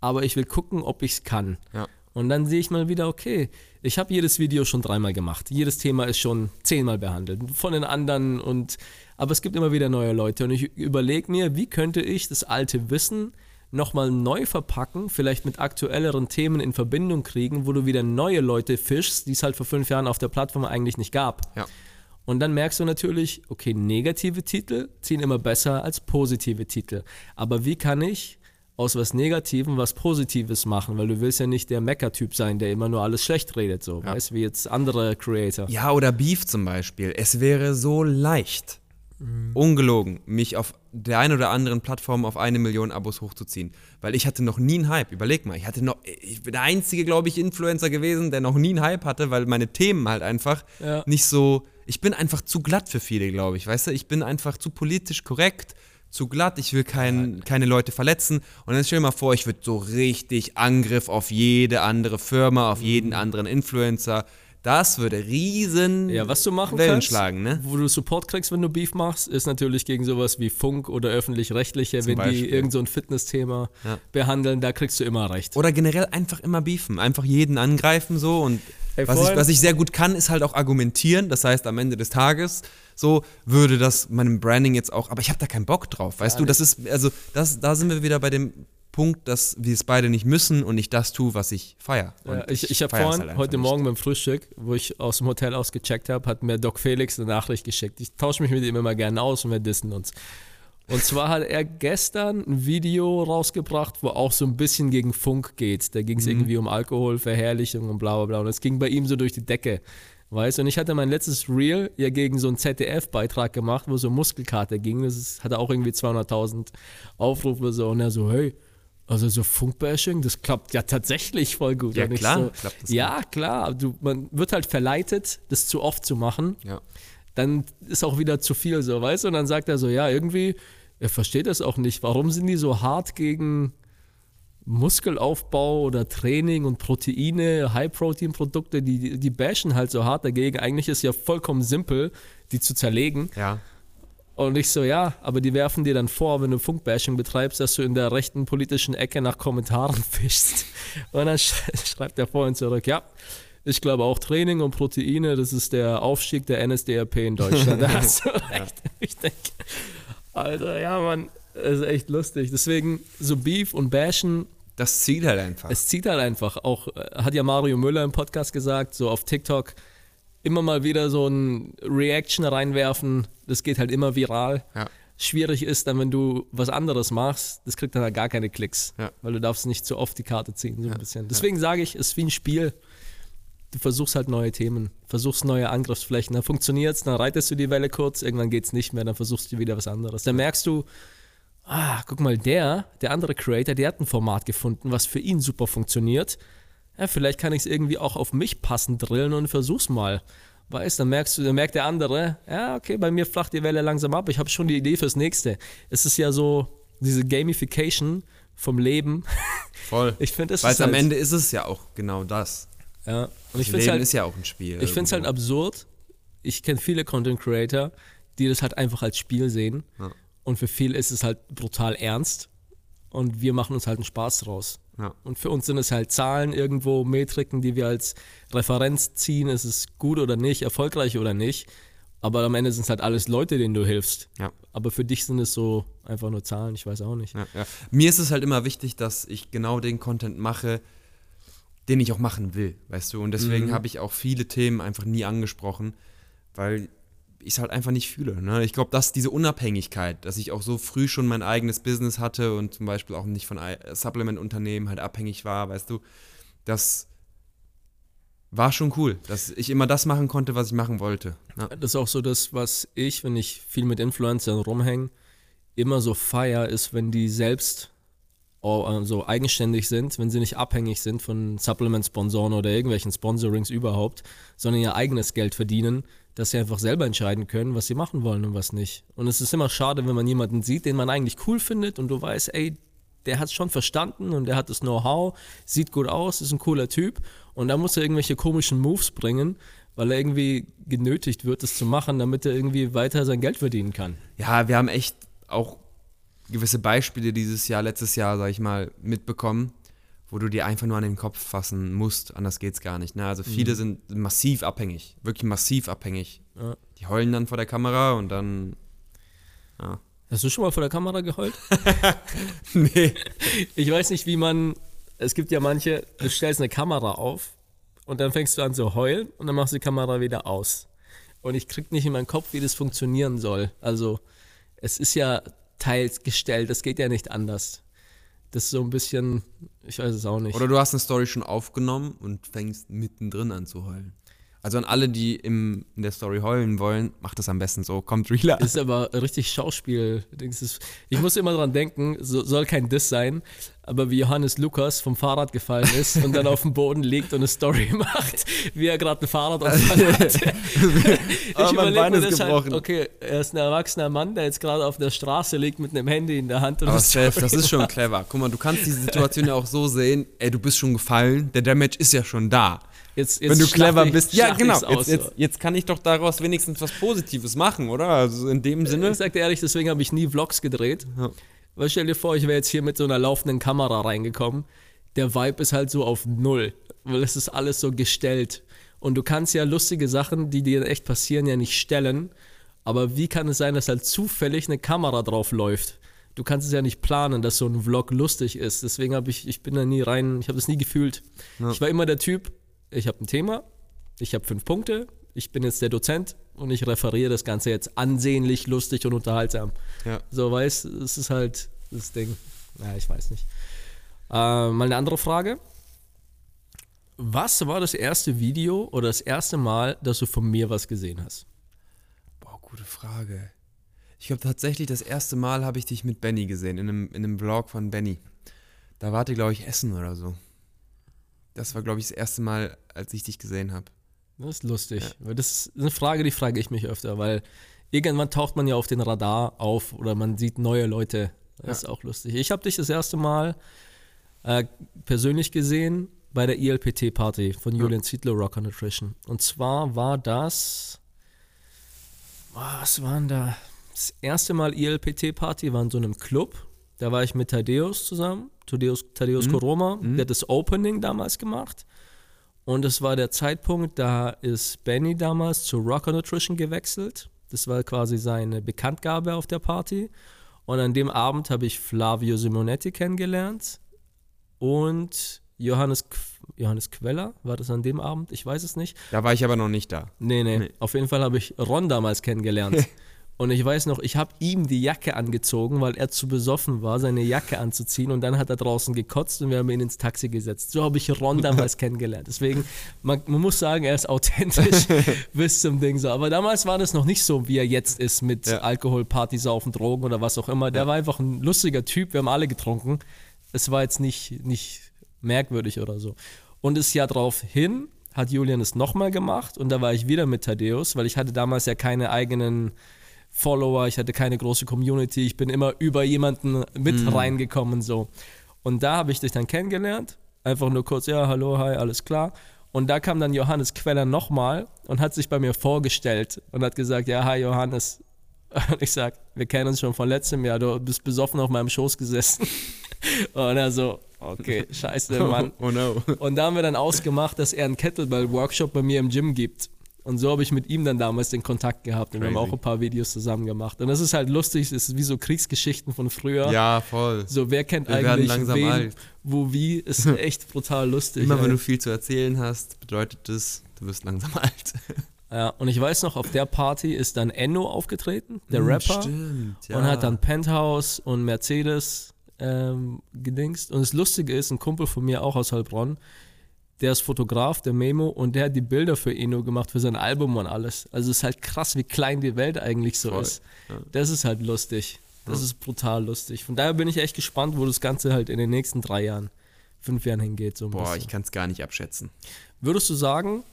aber ich will gucken, ob ich es kann. Ja. Und dann sehe ich mal wieder, okay, ich habe jedes Video schon dreimal gemacht. Jedes Thema ist schon zehnmal behandelt von den anderen. Und, aber es gibt immer wieder neue Leute. Und ich überlege mir, wie könnte ich das alte Wissen nochmal neu verpacken, vielleicht mit aktuelleren Themen in Verbindung kriegen, wo du wieder neue Leute fischst, die es halt vor fünf Jahren auf der Plattform eigentlich nicht gab. Ja. Und dann merkst du natürlich, okay, negative Titel ziehen immer besser als positive Titel. Aber wie kann ich aus was Negativem was Positives machen, weil du willst ja nicht der Mecker-Typ sein, der immer nur alles schlecht redet, so, ja. weißt du, wie jetzt andere Creator. Ja, oder Beef zum Beispiel. Es wäre so leicht, mhm. ungelogen, mich auf der einen oder anderen Plattform auf eine Million Abos hochzuziehen, weil ich hatte noch nie einen Hype, überleg mal, ich hatte noch, ich bin der einzige, glaube ich, Influencer gewesen, der noch nie einen Hype hatte, weil meine Themen halt einfach ja. nicht so, ich bin einfach zu glatt für viele, glaube ich, weißt du, ich bin einfach zu politisch korrekt, zu glatt, ich will kein, keine Leute verletzen. Und dann stell dir mal vor, ich würde so richtig Angriff auf jede andere Firma, auf jeden anderen Influencer. Das würde riesen ja, was du machen Wellen kannst, schlagen, ne? Wo du Support kriegst, wenn du Beef machst, ist natürlich gegen sowas wie Funk oder Öffentlich-Rechtliche, zum wenn Beispiel. Die irgend so ein Fitnessthema ja. behandeln, da kriegst du immer recht. Oder generell einfach immer beefen, einfach jeden angreifen so und hey, was, ich, was ich sehr gut kann, ist halt auch argumentieren, das heißt am Ende des Tages so würde das meinem Branding jetzt auch, aber ich habe da keinen Bock drauf, weißt du, nicht. Das ist, also das, da sind wir wieder bei dem Punkt, dass wir es beide nicht müssen und ich das tue, was ich feiere. Ja, ich ich, ich habe vorhin, halt heute Morgen beim Frühstück, wo ich aus dem Hotel ausgecheckt habe, hat mir Doc Felix eine Nachricht geschickt. Ich tausche mich mit ihm immer gerne aus und wir dissen uns. Und zwar hat er gestern ein Video rausgebracht, wo auch so ein bisschen gegen Funk geht. Da ging es mhm. irgendwie um Alkohol, Verherrlichung und bla bla bla. Und das ging bei ihm so durch die Decke. Weißt du, und ich hatte mein letztes Reel ja gegen so einen Z D F-Beitrag gemacht, wo so Muskelkater ging. Das ist, hatte auch irgendwie zweihunderttausend Aufrufe so. Und er so, hey, also so Funkbashing, das klappt ja tatsächlich voll gut. Ja, klar. So, klappt das ja, gut. klar. Du, man wird halt verleitet, das zu oft zu machen. Ja. Dann ist auch wieder zu viel so, weißt du? Und dann sagt er so, ja, irgendwie, er versteht das auch nicht. Warum sind die so hart gegen Muskelaufbau oder Training und Proteine, High-Protein-Produkte? Die, die bashen halt so hart dagegen. Eigentlich ist ja vollkommen simpel, die zu zerlegen. Ja. Und ich so, ja, aber die werfen dir dann vor, wenn du Funkbashing betreibst, dass du in der rechten politischen Ecke nach Kommentaren fischst. Und dann schreibt er vorhin zurück, ja, ich glaube auch Training und Proteine, das ist der Aufstieg der N S D A P in Deutschland. Da hast du recht. Ich denke, Alter, ja, Mann, das ist echt lustig. Deswegen, so Beef und Bashen, das zieht halt einfach. Es zieht halt einfach. Auch, hat ja Mario Müller im Podcast gesagt, so auf TikTok, immer mal wieder so ein Reaction reinwerfen, das geht halt immer viral. Ja. Schwierig ist dann, wenn du was anderes machst, das kriegt dann halt gar keine Klicks, ja. weil du darfst nicht zu oft die Karte ziehen, so ein ja. bisschen. Deswegen ja. sage ich, es ist wie ein Spiel. Du versuchst halt neue Themen, versuchst neue Angriffsflächen, dann funktioniert es, dann reitest du die Welle kurz, irgendwann geht es nicht mehr, dann versuchst du wieder was anderes. Dann merkst du, ah, guck mal, der, der andere Creator, der hat ein Format gefunden, was für ihn super funktioniert. Ja, vielleicht kann ich es irgendwie auch auf mich passend drillen und versuch's mal. Weißt, dann merkst du, dann merkt der andere, ja, okay, bei mir flacht die Welle langsam ab, ich habe schon die Idee fürs Nächste. Es ist ja so diese Gamification vom Leben. Voll. Ich find, das Weil ist am halt, Ende ist es ja auch genau das. Ja. Und ich Leben halt, ist ja auch ein Spiel. Ich finde es halt absurd. Ich kenne viele Content Creator, die das halt einfach als Spiel sehen. Ja. Und für viele ist es halt brutal ernst. Und wir machen uns halt einen Spaß draus. Ja. Und für uns sind es halt Zahlen irgendwo, Metriken, die wir als Referenz ziehen, ist es gut oder nicht, erfolgreich oder nicht, aber am Ende sind es halt alles Leute, denen du hilfst, ja. aber für dich sind es so einfach nur Zahlen, ich weiß auch nicht. Ja, ja. Mir ist es halt immer wichtig, dass ich genau den Content mache, den ich auch machen will, weißt du, und deswegen mhm. habe ich auch viele Themen einfach nie angesprochen, weil ich es halt einfach nicht fühle. Ne? Ich glaube, dass diese Unabhängigkeit, dass ich auch so früh schon mein eigenes Business hatte und zum Beispiel auch nicht von Supplement-Unternehmen halt abhängig war, weißt du, das war schon cool, dass ich immer das machen konnte, was ich machen wollte. Ne? Das ist auch so das, was ich, wenn ich viel mit Influencern rumhänge, immer so feier ist, wenn die selbst so eigenständig sind, wenn sie nicht abhängig sind von Supplement-Sponsoren oder irgendwelchen Sponsorings überhaupt, sondern ihr eigenes Geld verdienen, dass sie einfach selber entscheiden können, was sie machen wollen und was nicht. Und es ist immer schade, wenn man jemanden sieht, den man eigentlich cool findet und du weißt, ey, der hat es schon verstanden und der hat das Know-how, sieht gut aus, ist ein cooler Typ und da muss er irgendwelche komischen Moves bringen, weil er irgendwie genötigt wird, das zu machen, damit er irgendwie weiter sein Geld verdienen kann. Ja, wir haben echt auch gewisse Beispiele dieses Jahr, letztes Jahr, sag ich mal, mitbekommen, wo du dir einfach nur an den Kopf fassen musst, anders geht's gar nicht. Ne? Also viele mhm. sind massiv abhängig, wirklich massiv abhängig. Ja. Die heulen dann vor der Kamera und dann, ja. Hast du schon mal vor der Kamera geheult? Nee. Ich weiß nicht, wie man, es gibt ja manche, du stellst eine Kamera auf und dann fängst du an zu heulen und dann machst du die Kamera wieder aus. Und ich krieg nicht in meinen Kopf, wie das funktionieren soll. Also es ist ja teils gestellt, das geht ja nicht anders. Das ist so ein bisschen, ich weiß es auch nicht. Oder du hast eine Story schon aufgenommen und fängst mittendrin an zu heulen. Also an alle, die im, in der Story heulen wollen, macht das am besten so, kommt realer. Ist aber richtig Schauspiel. Ich muss immer dran denken, so, soll kein Diss sein, aber wie Johannes Lukas vom Fahrrad gefallen ist und dann auf dem Boden liegt und eine Story macht, wie er gerade ein Fahrrad ausfallen hat. Ich oh, mein Bein ist gebrochen. Halt, okay, er ist ein erwachsener Mann, der jetzt gerade auf der Straße liegt mit einem Handy in der Hand. Und aber Stef, das ist schon clever. Guck mal, du kannst die Situation ja auch so sehen, ey, du bist schon gefallen, der Damage ist ja schon da. Jetzt, jetzt wenn du clever ich, bist, ja genau, jetzt, aus, jetzt, so. jetzt kann ich doch daraus wenigstens was Positives machen, oder? Also in dem Sinne. Ich sag dir ehrlich, deswegen habe ich nie Vlogs gedreht. Ja. Weil stell dir vor, ich wäre jetzt hier mit so einer laufenden Kamera reingekommen. Der Vibe ist halt so auf null, weil es ist alles so gestellt. Und du kannst ja lustige Sachen, die dir echt passieren, ja nicht stellen. Aber wie kann es sein, dass halt zufällig eine Kamera drauf läuft? Du kannst es ja nicht planen, dass so ein Vlog lustig ist. Deswegen habe ich, ich bin da nie rein, ich habe das nie gefühlt. Ja. Ich war immer der Typ, ich habe ein Thema, ich habe fünf Punkte, ich bin jetzt der Dozent und ich referiere das Ganze jetzt ansehnlich, lustig und unterhaltsam. Ja. So, weißt du, es ist halt das Ding. Ja, ich weiß nicht. Äh, mal eine andere Frage. Was war das erste Video oder das erste Mal, dass du von mir was gesehen hast? Boah, gute Frage. Ich glaube tatsächlich, das erste Mal habe ich dich mit Benny gesehen, in einem, in einem Vlog von Benny. Da wart ihr, glaube ich, Essen oder so. Das war, glaube ich, das erste Mal, als ich dich gesehen habe. Das ist lustig, ja. Weil das ist eine Frage, die frage ich mich öfter, weil irgendwann taucht man ja auf den Radar auf oder man sieht neue Leute. Das ja. ist auch lustig. Ich habe dich das erste Mal äh, persönlich gesehen bei der I L P T-Party von Julian ja. Zietlow, Rocker Nutrition. Und zwar war das, was waren da? Das erste Mal I L P T-Party war in so einem Club. Da war ich mit Thaddäus zusammen, Thaddäus, Thaddäus mhm. Koroma, mhm. der hat das Opening damals gemacht. Und es war der Zeitpunkt, da ist Benny damals zu Rocker Nutrition gewechselt. Das war quasi seine Bekanntgabe auf der Party. Und an dem Abend habe ich Flavio Simonetti kennengelernt und Johannes, Johannes Queller, war das an dem Abend? Ich weiß es nicht. Da war ich aber noch nicht da. Nee, nee, nee. Auf jeden Fall habe ich Ron damals kennengelernt. Und ich weiß noch, ich habe ihm die Jacke angezogen, weil er zu besoffen war, seine Jacke anzuziehen. Und dann hat er draußen gekotzt und wir haben ihn ins Taxi gesetzt. So habe ich Ron damals kennengelernt. Deswegen, man, man muss sagen, er ist authentisch bis zum Ding so. Aber damals war das noch nicht so, wie er jetzt ist mit ja. Alkohol, Partys, Saufen, Drogen oder was auch immer. Der ja. war einfach ein lustiger Typ. Wir haben alle getrunken. Es war jetzt nicht, nicht merkwürdig oder so. Und das Jahr drauf hin hat Julian es nochmal gemacht. Und da war ich wieder mit Thaddäus, weil ich hatte damals ja keine eigenen Follower, ich hatte keine große Community, ich bin immer über jemanden mit mm. reingekommen so. Und da habe ich dich dann kennengelernt, einfach nur kurz, ja, hallo, hi, alles klar. Und da kam dann Johannes Queller nochmal und hat sich bei mir vorgestellt und hat gesagt, ja, hi Johannes. Und ich sag, wir kennen uns schon von letztem Jahr, du bist besoffen auf meinem Schoß gesessen. Und er so, okay, scheiße, Mann. Oh, oh no. Und da haben wir dann ausgemacht, dass er einen Kettlebell-Workshop bei mir im Gym gibt. Und so habe ich mit ihm dann damals den Kontakt gehabt. Und Crazy. Wir haben auch ein paar Videos zusammen gemacht. Und das ist halt lustig, es ist wie so Kriegsgeschichten von früher. Ja, voll. So, wer kennt wir eigentlich langsam wen, alt. Wo, wie, ist echt brutal lustig. Immer, ey. Wenn du viel zu erzählen hast, bedeutet das, du wirst langsam alt. Ja, und ich weiß noch, auf der Party ist dann Enno aufgetreten, der mm, Rapper. Stimmt, ja. Und hat dann Penthouse und Mercedes ähm, gedingst. Und das Lustige ist, ein Kumpel von mir, auch aus Heilbronn, der ist Fotograf, der Memo, und der hat die Bilder für Enno gemacht, für sein Album und alles. Also es ist halt krass, wie klein die Welt eigentlich so Voll. Ist. Ja. Das ist halt lustig. Das ja. ist brutal lustig. Von daher bin ich echt gespannt, wo das Ganze halt in den nächsten drei Jahren, fünf Jahren hingeht. So ein Boah, bisschen. Ich kann es gar nicht abschätzen. Würdest du sagen,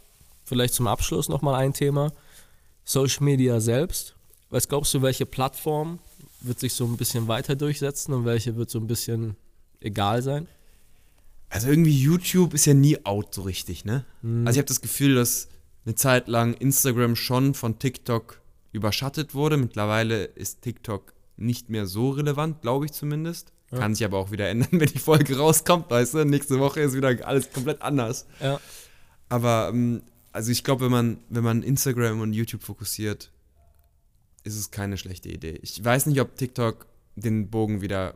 vielleicht zum Abschluss nochmal ein Thema, Social Media selbst, was glaubst du, welche Plattform wird sich so ein bisschen weiter durchsetzen und welche wird so ein bisschen egal sein? Also irgendwie YouTube ist ja nie out so richtig, ne? Mhm. Also ich habe das Gefühl, dass eine Zeit lang Instagram schon von TikTok überschattet wurde. Mittlerweile ist TikTok nicht mehr so relevant, glaube ich zumindest. Ja. Kann sich aber auch wieder ändern, wenn die Folge rauskommt, weißt du? Nächste Woche ist wieder alles komplett anders. Ja. Aber also ich glaube, wenn man, wenn man Instagram und YouTube fokussiert, ist es keine schlechte Idee. Ich weiß nicht, ob TikTok den Bogen wieder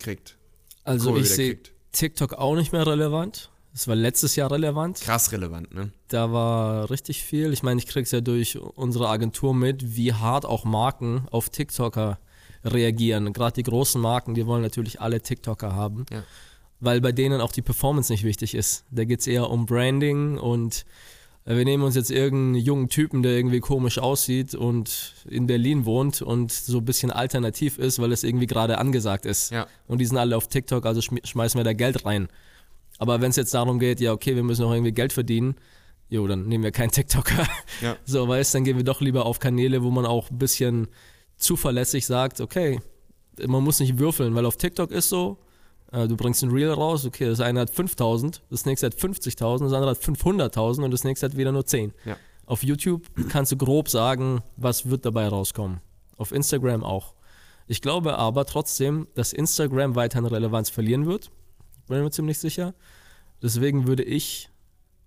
kriegt. Also Kohle ich sehe TikTok auch nicht mehr relevant. Das war letztes Jahr relevant. Krass relevant, ne? Da war richtig viel. Ich meine, ich krieg's ja durch unsere Agentur mit, wie hart auch Marken auf TikToker reagieren. Gerade die großen Marken, die wollen natürlich alle TikToker haben, ja. weil bei denen auch die Performance nicht wichtig ist. Da geht's eher um Branding und wir nehmen uns jetzt irgendeinen jungen Typen, der irgendwie komisch aussieht und in Berlin wohnt und so ein bisschen alternativ ist, weil es irgendwie gerade angesagt ist. Ja. Und die sind alle auf TikTok, also schmeißen wir da Geld rein. Aber wenn es jetzt darum geht, ja okay, wir müssen noch irgendwie Geld verdienen, jo, dann nehmen wir keinen TikToker. Ja. So, weißt, dann gehen wir doch lieber auf Kanäle, wo man auch ein bisschen zuverlässig sagt, okay, man muss nicht würfeln, weil auf TikTok ist so, du bringst ein Reel raus, okay, das eine hat fünftausend, das nächste hat fünfzigtausend, das andere hat fünfhunderttausend und das nächste hat wieder nur zehn. Ja. Auf YouTube kannst du grob sagen, was wird dabei rauskommen. Auf Instagram auch. Ich glaube aber trotzdem, dass Instagram weiterhin Relevanz verlieren wird. Bin mir ziemlich sicher. Deswegen würde ich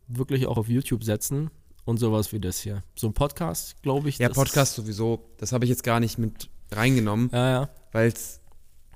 wirklich auch auf YouTube setzen und sowas wie das hier. So ein Podcast, glaube ich. Ja, Podcast sowieso. Das habe ich jetzt gar nicht mit reingenommen. Ja, ja. Weil's,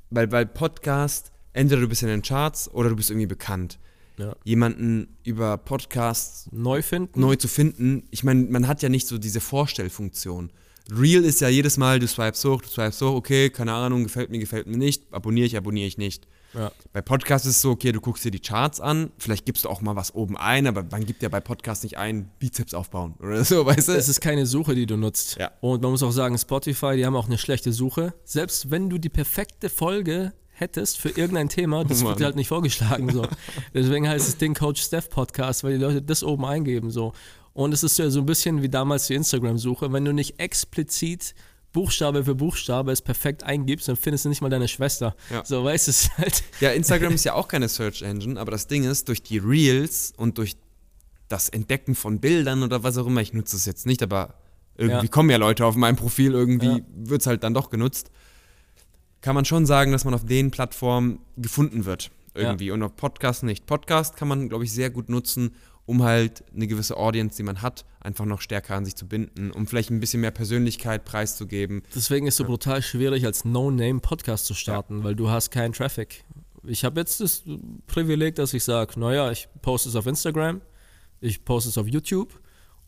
weil, weil Podcast... Entweder du bist in den Charts oder du bist irgendwie bekannt. Ja. Jemanden über Podcasts neu finden. Neu zu finden. Ich meine, man hat ja nicht so diese Vorstellfunktion. Real ist ja jedes Mal, du swipes hoch, du swipes hoch, okay, keine Ahnung, gefällt mir, gefällt mir nicht, abonniere ich, abonniere ich nicht. Ja. Bei Podcasts ist es so, okay, du guckst dir die Charts an, vielleicht gibst du auch mal was oben ein, aber man gibt ja bei Podcasts nicht ein, Bizeps aufbauen oder so, weißt du? Es ist keine Suche, die du nutzt. Ja. Und man muss auch sagen, Spotify, die haben auch eine schlechte Suche. Selbst wenn du die perfekte Folge hättest für irgendein Thema, das oh wird dir halt nicht vorgeschlagen. So. Deswegen heißt das Ding Coach Stef Podcast, weil die Leute das oben eingeben. So. Und es ist ja so ein bisschen wie damals die Instagram-Suche. Wenn du nicht explizit Buchstabe für Buchstabe es perfekt eingibst, dann findest du nicht mal deine Schwester. Ja. So, weißt du es halt. Ja, Instagram ist ja auch keine Search Engine, aber das Ding ist, durch die Reels und durch das Entdecken von Bildern oder was auch immer, ich nutze es jetzt nicht, aber irgendwie ja. kommen ja Leute auf mein Profil, irgendwie ja. wird es halt dann doch genutzt. Kann man schon sagen, dass man auf den Plattformen gefunden wird irgendwie ja. und auf Podcasts nicht. Podcast kann man, glaube ich, sehr gut nutzen, um halt eine gewisse Audience, die man hat, einfach noch stärker an sich zu binden, um vielleicht ein bisschen mehr Persönlichkeit preiszugeben. Deswegen ist es so ja. brutal schwierig, als No-Name-Podcast zu starten, ja. weil du hast keinen Traffic. Ich habe jetzt das Privileg, dass ich sage, naja, ich poste es auf Instagram, ich poste es auf YouTube.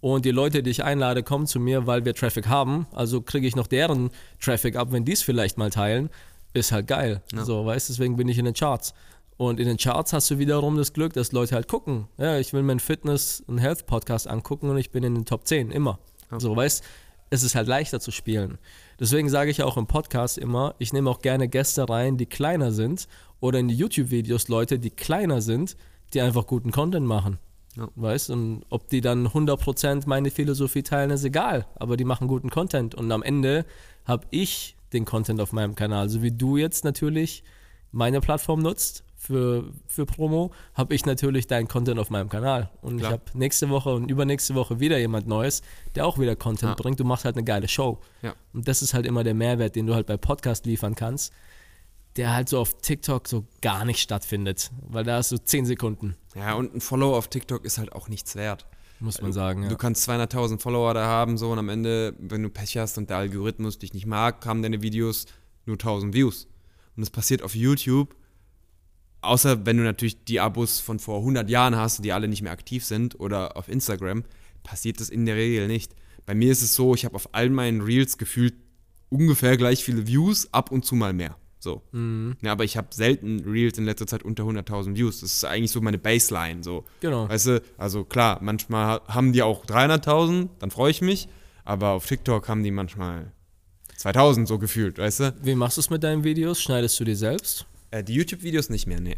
Und die Leute, die ich einlade, kommen zu mir, weil wir Traffic haben. Also kriege ich noch deren Traffic ab, wenn die es vielleicht mal teilen. Ist halt geil. Ja. So, weißt du, deswegen bin ich in den Charts. Und in den Charts hast du wiederum das Glück, dass Leute halt gucken. Ja, ich will mir einen Fitness- und Health-Podcast angucken und ich bin in den Top zehn, immer. Okay. So, weißt du, es ist halt leichter zu spielen. Deswegen sage ich auch im Podcast immer, ich nehme auch gerne Gäste rein, die kleiner sind. Oder in die YouTube-Videos Leute, die kleiner sind, die einfach guten Content machen. Ja. Weißt, und ob die dann hundert Prozent meine Philosophie teilen, ist egal, aber die machen guten Content und am Ende habe ich den Content auf meinem Kanal, so wie du jetzt natürlich meine Plattform nutzt für, für Promo, habe ich natürlich deinen Content auf meinem Kanal und Klar. ich habe nächste Woche und übernächste Woche wieder jemand Neues, der auch wieder Content ja. bringt, du machst halt eine geile Show ja. und das ist halt immer der Mehrwert, den du halt bei Podcast liefern kannst, der halt so auf TikTok so gar nicht stattfindet, weil da hast du zehn Sekunden. Ja, und ein Follow auf TikTok ist halt auch nichts wert. Muss man sagen, ja. Du kannst zweihunderttausend Follower da haben, so, und am Ende, wenn du Pech hast und der Algorithmus dich nicht mag, haben deine Videos nur tausend Views. Und das passiert auf YouTube, außer wenn du natürlich die Abos von vor hundert Jahren hast, die alle nicht mehr aktiv sind, oder auf Instagram, passiert das in der Regel nicht. Bei mir ist es so, ich habe auf all meinen Reels gefühlt ungefähr gleich viele Views, ab und zu mal mehr. So. Mhm. Ja, aber ich habe selten Reels in letzter Zeit unter hunderttausend Views. Das ist eigentlich so meine Baseline. So. Genau. Weißt du, also klar, manchmal haben die auch dreihunderttausend, dann freue ich mich. Aber auf TikTok haben die manchmal zweitausend so gefühlt, weißt du? Wie machst du es mit deinen Videos? Schneidest du die selbst? Äh, die YouTube-Videos nicht mehr, nee.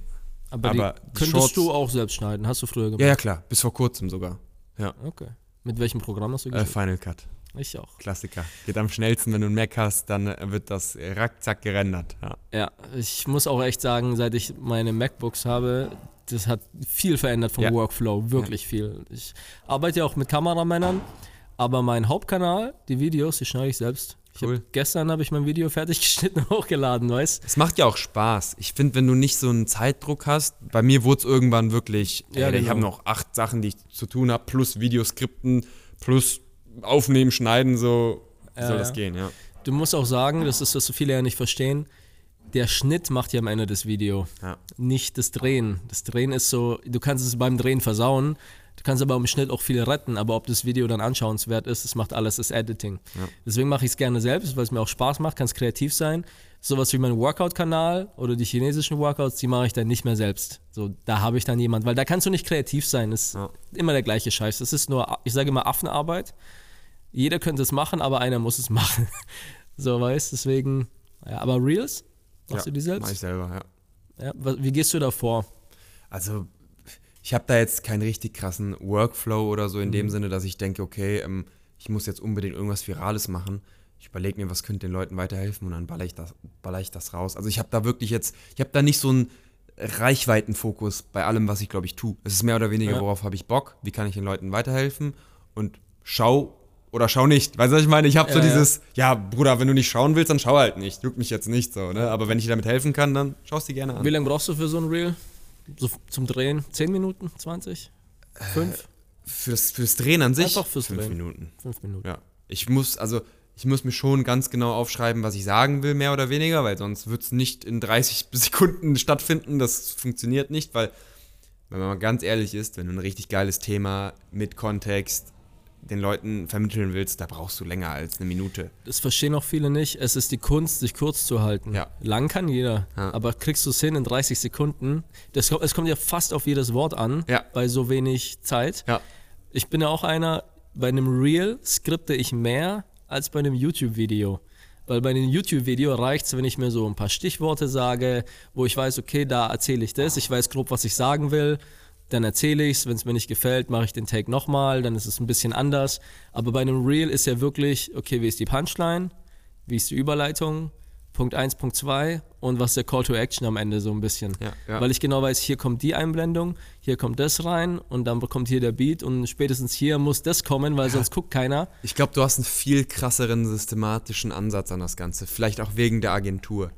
Aber, aber die könntest Shorts, du auch selbst schneiden? Hast du früher gemacht? Ja, ja, klar. Bis vor kurzem sogar. Ja. Okay. Mit welchem Programm hast du gespielt? Äh, Final Cut. Ich auch. Klassiker. Geht am schnellsten, wenn du einen Mac hast, dann wird das rackzack gerendert. Ja. ja, ich muss auch echt sagen, seit ich meine MacBooks habe, das hat viel verändert vom ja. Workflow, wirklich ja. viel. Ich arbeite ja auch mit Kameramännern, aber mein Hauptkanal, die Videos, die schneide ich selbst. Ich cool. hab, gestern habe ich mein Video fertig geschnitten und hochgeladen, weißt du? Es macht ja auch Spaß. Ich finde, wenn du nicht so einen Zeitdruck hast, bei mir wurde es irgendwann wirklich, ja, ey, genau. ich habe noch acht Sachen, die ich zu tun habe, plus Videoskripten, plus Aufnehmen, schneiden, so äh, soll das gehen, ja. Du musst auch sagen, das ist, was so viele ja nicht verstehen, der Schnitt macht ja am Ende das Video, ja. nicht das Drehen. Das Drehen ist so, du kannst es beim Drehen versauen, du kannst aber im Schnitt auch viel retten, aber ob das Video dann anschauenswert ist, das macht alles das Editing. Ja. Deswegen mache ich es gerne selbst, weil es mir auch Spaß macht, kann es kreativ sein, sowas wie meinen Workout-Kanal oder die chinesischen Workouts, die mache ich dann nicht mehr selbst. So, da habe ich dann jemanden, weil da kannst du nicht kreativ sein, das ist ja immer der gleiche Scheiß. Das ist nur, ich sage immer, Affenarbeit. Jeder könnte es machen, aber einer muss es machen. So, weißt du, deswegen, ja, aber Reels, machst ja, du die selbst? Mach ich selber, ja. Ja, wie gehst du da vor? Also, ich habe da jetzt keinen richtig krassen Workflow oder so in mhm. dem Sinne, dass ich denke, okay, ich muss jetzt unbedingt irgendwas Virales machen. Ich überlege mir, was könnte den Leuten weiterhelfen und dann baller ich das, baller ich das raus. Also ich habe da wirklich jetzt, ich habe da nicht so einen Reichweitenfokus bei allem, was ich, glaube ich, tue. Es ist mehr oder weniger, worauf habe ich Bock, wie kann ich den Leuten weiterhelfen und schau oder schau nicht. Weißt du, was ich meine? Ich habe so ja, dieses, ja. ja Bruder, wenn du nicht schauen willst, dann schau halt nicht. Juckt mich jetzt nicht so, ne? Aber wenn ich dir damit helfen kann, dann schaust du dir gerne an. Wie lange brauchst du für so ein Reel? So zum Drehen? zehn Minuten? zwanzig? fünf? Äh, fürs, fürs Drehen an sich? Einfach fürs Drehen. fünf Minuten. fünf Minuten. Ja. Ich muss, also... Ich muss mir schon ganz genau aufschreiben, was ich sagen will, mehr oder weniger, weil sonst wird es nicht in dreißig Sekunden stattfinden. Das funktioniert nicht, weil, wenn man mal ganz ehrlich ist, wenn du ein richtig geiles Thema mit Kontext den Leuten vermitteln willst, da brauchst du länger als eine Minute. Das verstehen auch viele nicht. Es ist die Kunst, sich kurz zu halten. Ja. Lang kann jeder, ja. aber kriegst du es hin in dreißig Sekunden? Das, es kommt ja fast auf jedes Wort an, ja. bei so wenig Zeit. Ja. Ich bin ja auch einer, bei einem Reel skripte ich mehr als bei einem YouTube-Video. Weil bei einem YouTube-Video reicht es, wenn ich mir so ein paar Stichworte sage, wo ich weiß, okay, da erzähle ich das, ich weiß grob, was ich sagen will, dann erzähle ich es, wenn es mir nicht gefällt, mache ich den Take nochmal, dann ist es ein bisschen anders. Aber bei einem Reel ist ja wirklich, okay, wie ist die Punchline, wie ist die Überleitung, Punkt eins, Punkt zwei und was ist der Call to Action am Ende so ein bisschen. Ja, ja. Weil ich genau weiß, hier kommt die Einblendung, hier kommt das rein und dann kommt hier der Beat und spätestens hier muss das kommen, weil sonst ja. guckt keiner. Ich glaube, du hast einen viel krasseren systematischen Ansatz an das Ganze, vielleicht auch wegen der Agentur.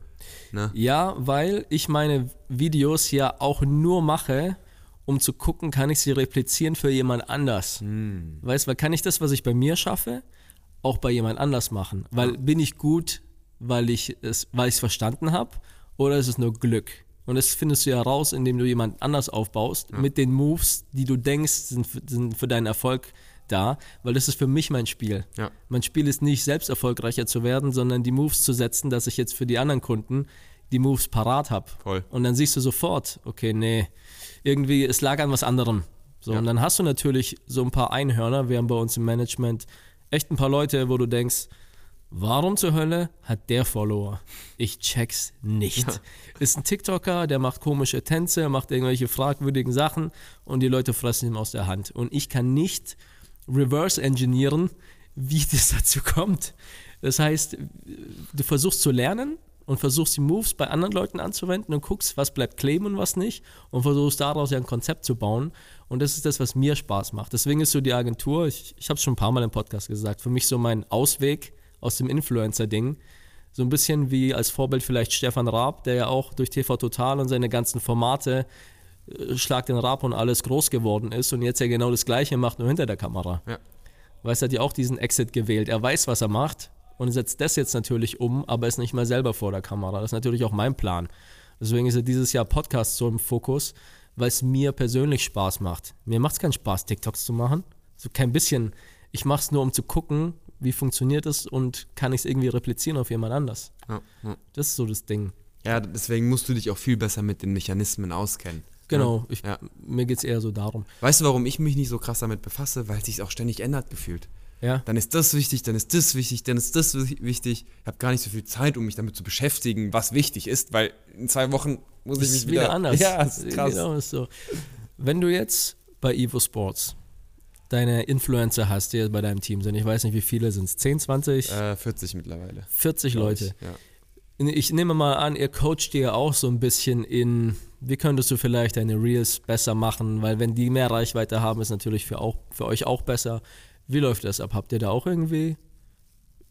Ne? Ja, weil ich meine Videos ja auch nur mache, um zu gucken, kann ich sie replizieren für jemand anders. Hm. Weißt du, weil kann ich das, was ich bei mir schaffe, auch bei jemand anders machen? Weil ja. bin ich gut... weil ich es weil ich es verstanden habe, oder ist es nur Glück? Und das findest du ja raus, indem du jemand anders aufbaust, ja. mit den Moves, die du denkst, sind für, sind für deinen Erfolg da, weil das ist für mich mein Spiel. Ja. Mein Spiel ist nicht, selbst erfolgreicher zu werden, sondern die Moves zu setzen, dass ich jetzt für die anderen Kunden die Moves parat habe. Und dann siehst du sofort, okay, nee, irgendwie, es lag an was anderem. So, ja. Und dann hast du natürlich so ein paar Einhörner, wir haben bei uns im Management echt ein paar Leute, wo du denkst, warum zur Hölle hat der Follower? Ich check's nicht. Ja. Ist ein TikToker, der macht komische Tänze, macht irgendwelche fragwürdigen Sachen und die Leute fressen ihm aus der Hand. Und ich kann nicht reverse-engineeren, wie das dazu kommt. Das heißt, du versuchst zu lernen und versuchst die Moves bei anderen Leuten anzuwenden und guckst, was bleibt kleben und was nicht und versuchst daraus ja ein Konzept zu bauen. Und das ist das, was mir Spaß macht. Deswegen ist so die Agentur, ich, ich habe es schon ein paar Mal im Podcast gesagt, für mich so mein Ausweg aus dem Influencer-Ding. So ein bisschen wie als Vorbild vielleicht Stefan Raab, der ja auch durch T V Total und seine ganzen Formate äh, Schlag den Raab und alles groß geworden ist und jetzt ja genau das Gleiche macht, nur hinter der Kamera. Ja. Weißt du, er hat ja auch diesen Exit gewählt. Er weiß, was er macht und setzt das jetzt natürlich um, aber ist nicht mehr selber vor der Kamera. Das ist natürlich auch mein Plan. Deswegen ist ja dieses Jahr Podcast so im Fokus, weil es mir persönlich Spaß macht. Mir macht es keinen Spaß, TikToks zu machen. So kein bisschen. Ich mache es nur, um zu gucken, wie funktioniert es und kann ich es irgendwie replizieren auf jemand anders. Ja, ja. Das ist so das Ding. Ja, deswegen musst du dich auch viel besser mit den Mechanismen auskennen. Genau, ich, ja. mir geht es eher so darum. Weißt du, warum ich mich nicht so krass damit befasse? Weil es sich auch ständig ändert gefühlt. Ja. Dann ist das wichtig, dann ist das wichtig, dann ist das wichtig. Ich habe gar nicht so viel Zeit, um mich damit zu beschäftigen, was wichtig ist, weil in zwei Wochen muss ich mich wieder... wieder anders. Ja, das ist krass. Genau, ist so. Wenn du jetzt bei Evo Sports deine Influencer hast, die jetzt bei deinem Team sind. Ich weiß nicht, wie viele sind es? zehn, zwanzig? Äh, vierzig mittlerweile. vierzig Leute. Ich, ja. ich nehme mal an, ihr coacht dir auch so ein bisschen in, wie könntest du vielleicht deine Reels besser machen, weil wenn die mehr Reichweite haben, ist natürlich für, auch, für euch auch besser. Wie läuft das ab? Habt ihr da auch irgendwie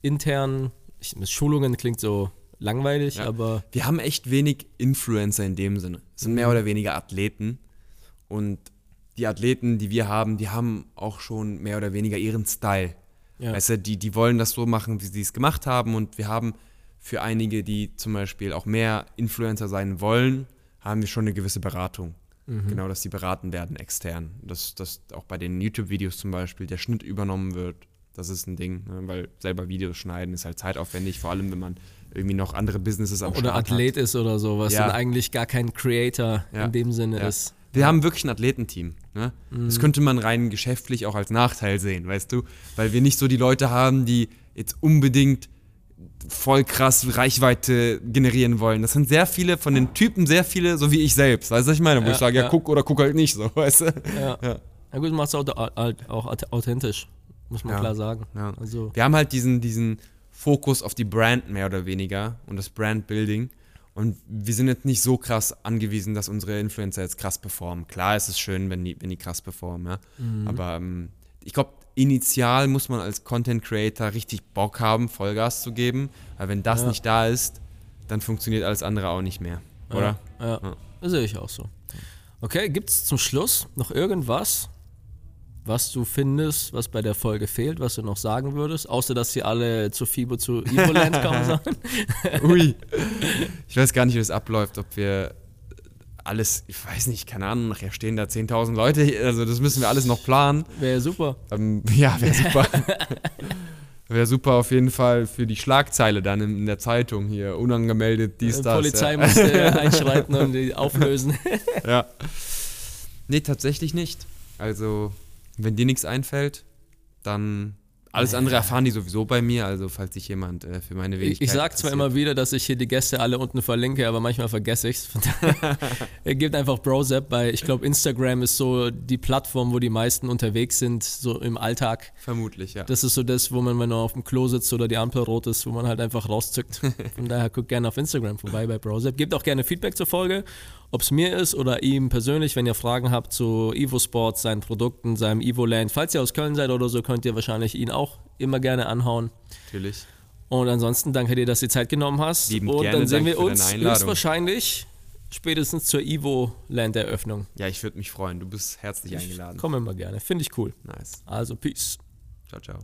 intern, ich, Schulungen klingt so langweilig, ja. aber... Wir haben echt wenig Influencer in dem Sinne. Es sind mehr oder weniger Athleten und die Athleten, die wir haben, die haben auch schon mehr oder weniger ihren Style. Ja. Weißt du, die, die wollen das so machen, wie sie es gemacht haben. Und wir haben für einige, die zum Beispiel auch mehr Influencer sein wollen, haben wir schon eine gewisse Beratung. Mhm. Genau, dass die beraten werden extern. Dass, dass auch bei den YouTube-Videos zum Beispiel der Schnitt übernommen wird Das ist ein Ding, ne? Weil selber Videos schneiden ist halt zeitaufwendig, vor allem wenn man irgendwie noch andere Businesses am Start hat. Oder Athlet ist oder sowas, ja. Und eigentlich gar kein Creator ja. in dem Sinne ja. ist. Wir haben wirklich ein Athletenteam. Ne? Mhm. Das könnte man rein geschäftlich auch als Nachteil sehen, weißt du? Weil wir nicht so die Leute haben, die jetzt unbedingt voll krass Reichweite generieren wollen. Das sind sehr viele von den Typen, sehr viele, so wie ich selbst. Weißt du, was ich meine? Wo ja, ich sage, ja, ja, guck oder guck halt nicht, so, weißt du? Ja, ja. Na gut, du machst auch, auch authentisch, muss man ja. klar sagen. Ja. Also. Wir haben halt diesen, diesen Fokus auf die Brand mehr oder weniger und das Brand-Building. Und wir sind jetzt nicht so krass angewiesen, dass unsere Influencer jetzt krass performen. Klar ist es schön, wenn die, wenn die krass performen, ja. Mhm. Aber ähm, ich glaube, initial muss man als Content-Creator richtig Bock haben, Vollgas zu geben. Weil wenn das ja. nicht da ist, dann funktioniert alles andere auch nicht mehr, ja. oder? Ja, ja. Das sehe ich auch so. Okay, gibt es zum Schluss noch irgendwas, was du findest, was bei der Folge fehlt, was du noch sagen würdest, außer dass sie alle zu FIBO, zu Evolan kommen sollen? Ui. Ich weiß gar nicht, wie das abläuft, ob wir alles, ich weiß nicht, keine Ahnung, nachher stehen da zehntausend Leute, also das müssen wir alles noch planen. Wäre super. Ähm, ja, wäre super. Wäre super auf jeden Fall für die Schlagzeile dann in der Zeitung hier, unangemeldet, dies, das. Die Polizei ja. musste einschreiten und die auflösen. Ja. Nee, tatsächlich nicht. Also, wenn dir nichts einfällt, dann alles andere erfahren die sowieso bei mir, also falls sich jemand äh, für meine Wenigkeit... Ich, ich sag zwar immer wieder, dass ich hier die Gäste alle unten verlinke, aber manchmal vergesse ich's. Gebt einfach Brosep bei, ich glaube Instagram ist so die Plattform, wo die meisten unterwegs sind, so im Alltag. Vermutlich, ja. Das ist so das, wo man, wenn man auf dem Klo sitzt oder die Ampel rot ist, wo man halt einfach rauszückt. Von daher guckt gerne auf Instagram vorbei bei Brosep. Gebt auch gerne Feedback zur Folge, ob es mir ist oder ihm persönlich, wenn ihr Fragen habt zu Evo Sports, seinen Produkten, seinem Evolan. Falls ihr aus Köln seid oder so, könnt ihr wahrscheinlich ihn auch immer gerne anhauen. Natürlich. Und ansonsten danke dir, dass du die Zeit genommen hast. Lieben und gerne, dann sehen wir uns höchstwahrscheinlich spätestens zur Evolan-Eröffnung. Ja, ich würde mich freuen. Du bist herzlich eingeladen. Ich komme immer gerne. Finde ich cool. Nice. Also, peace. Ciao, ciao.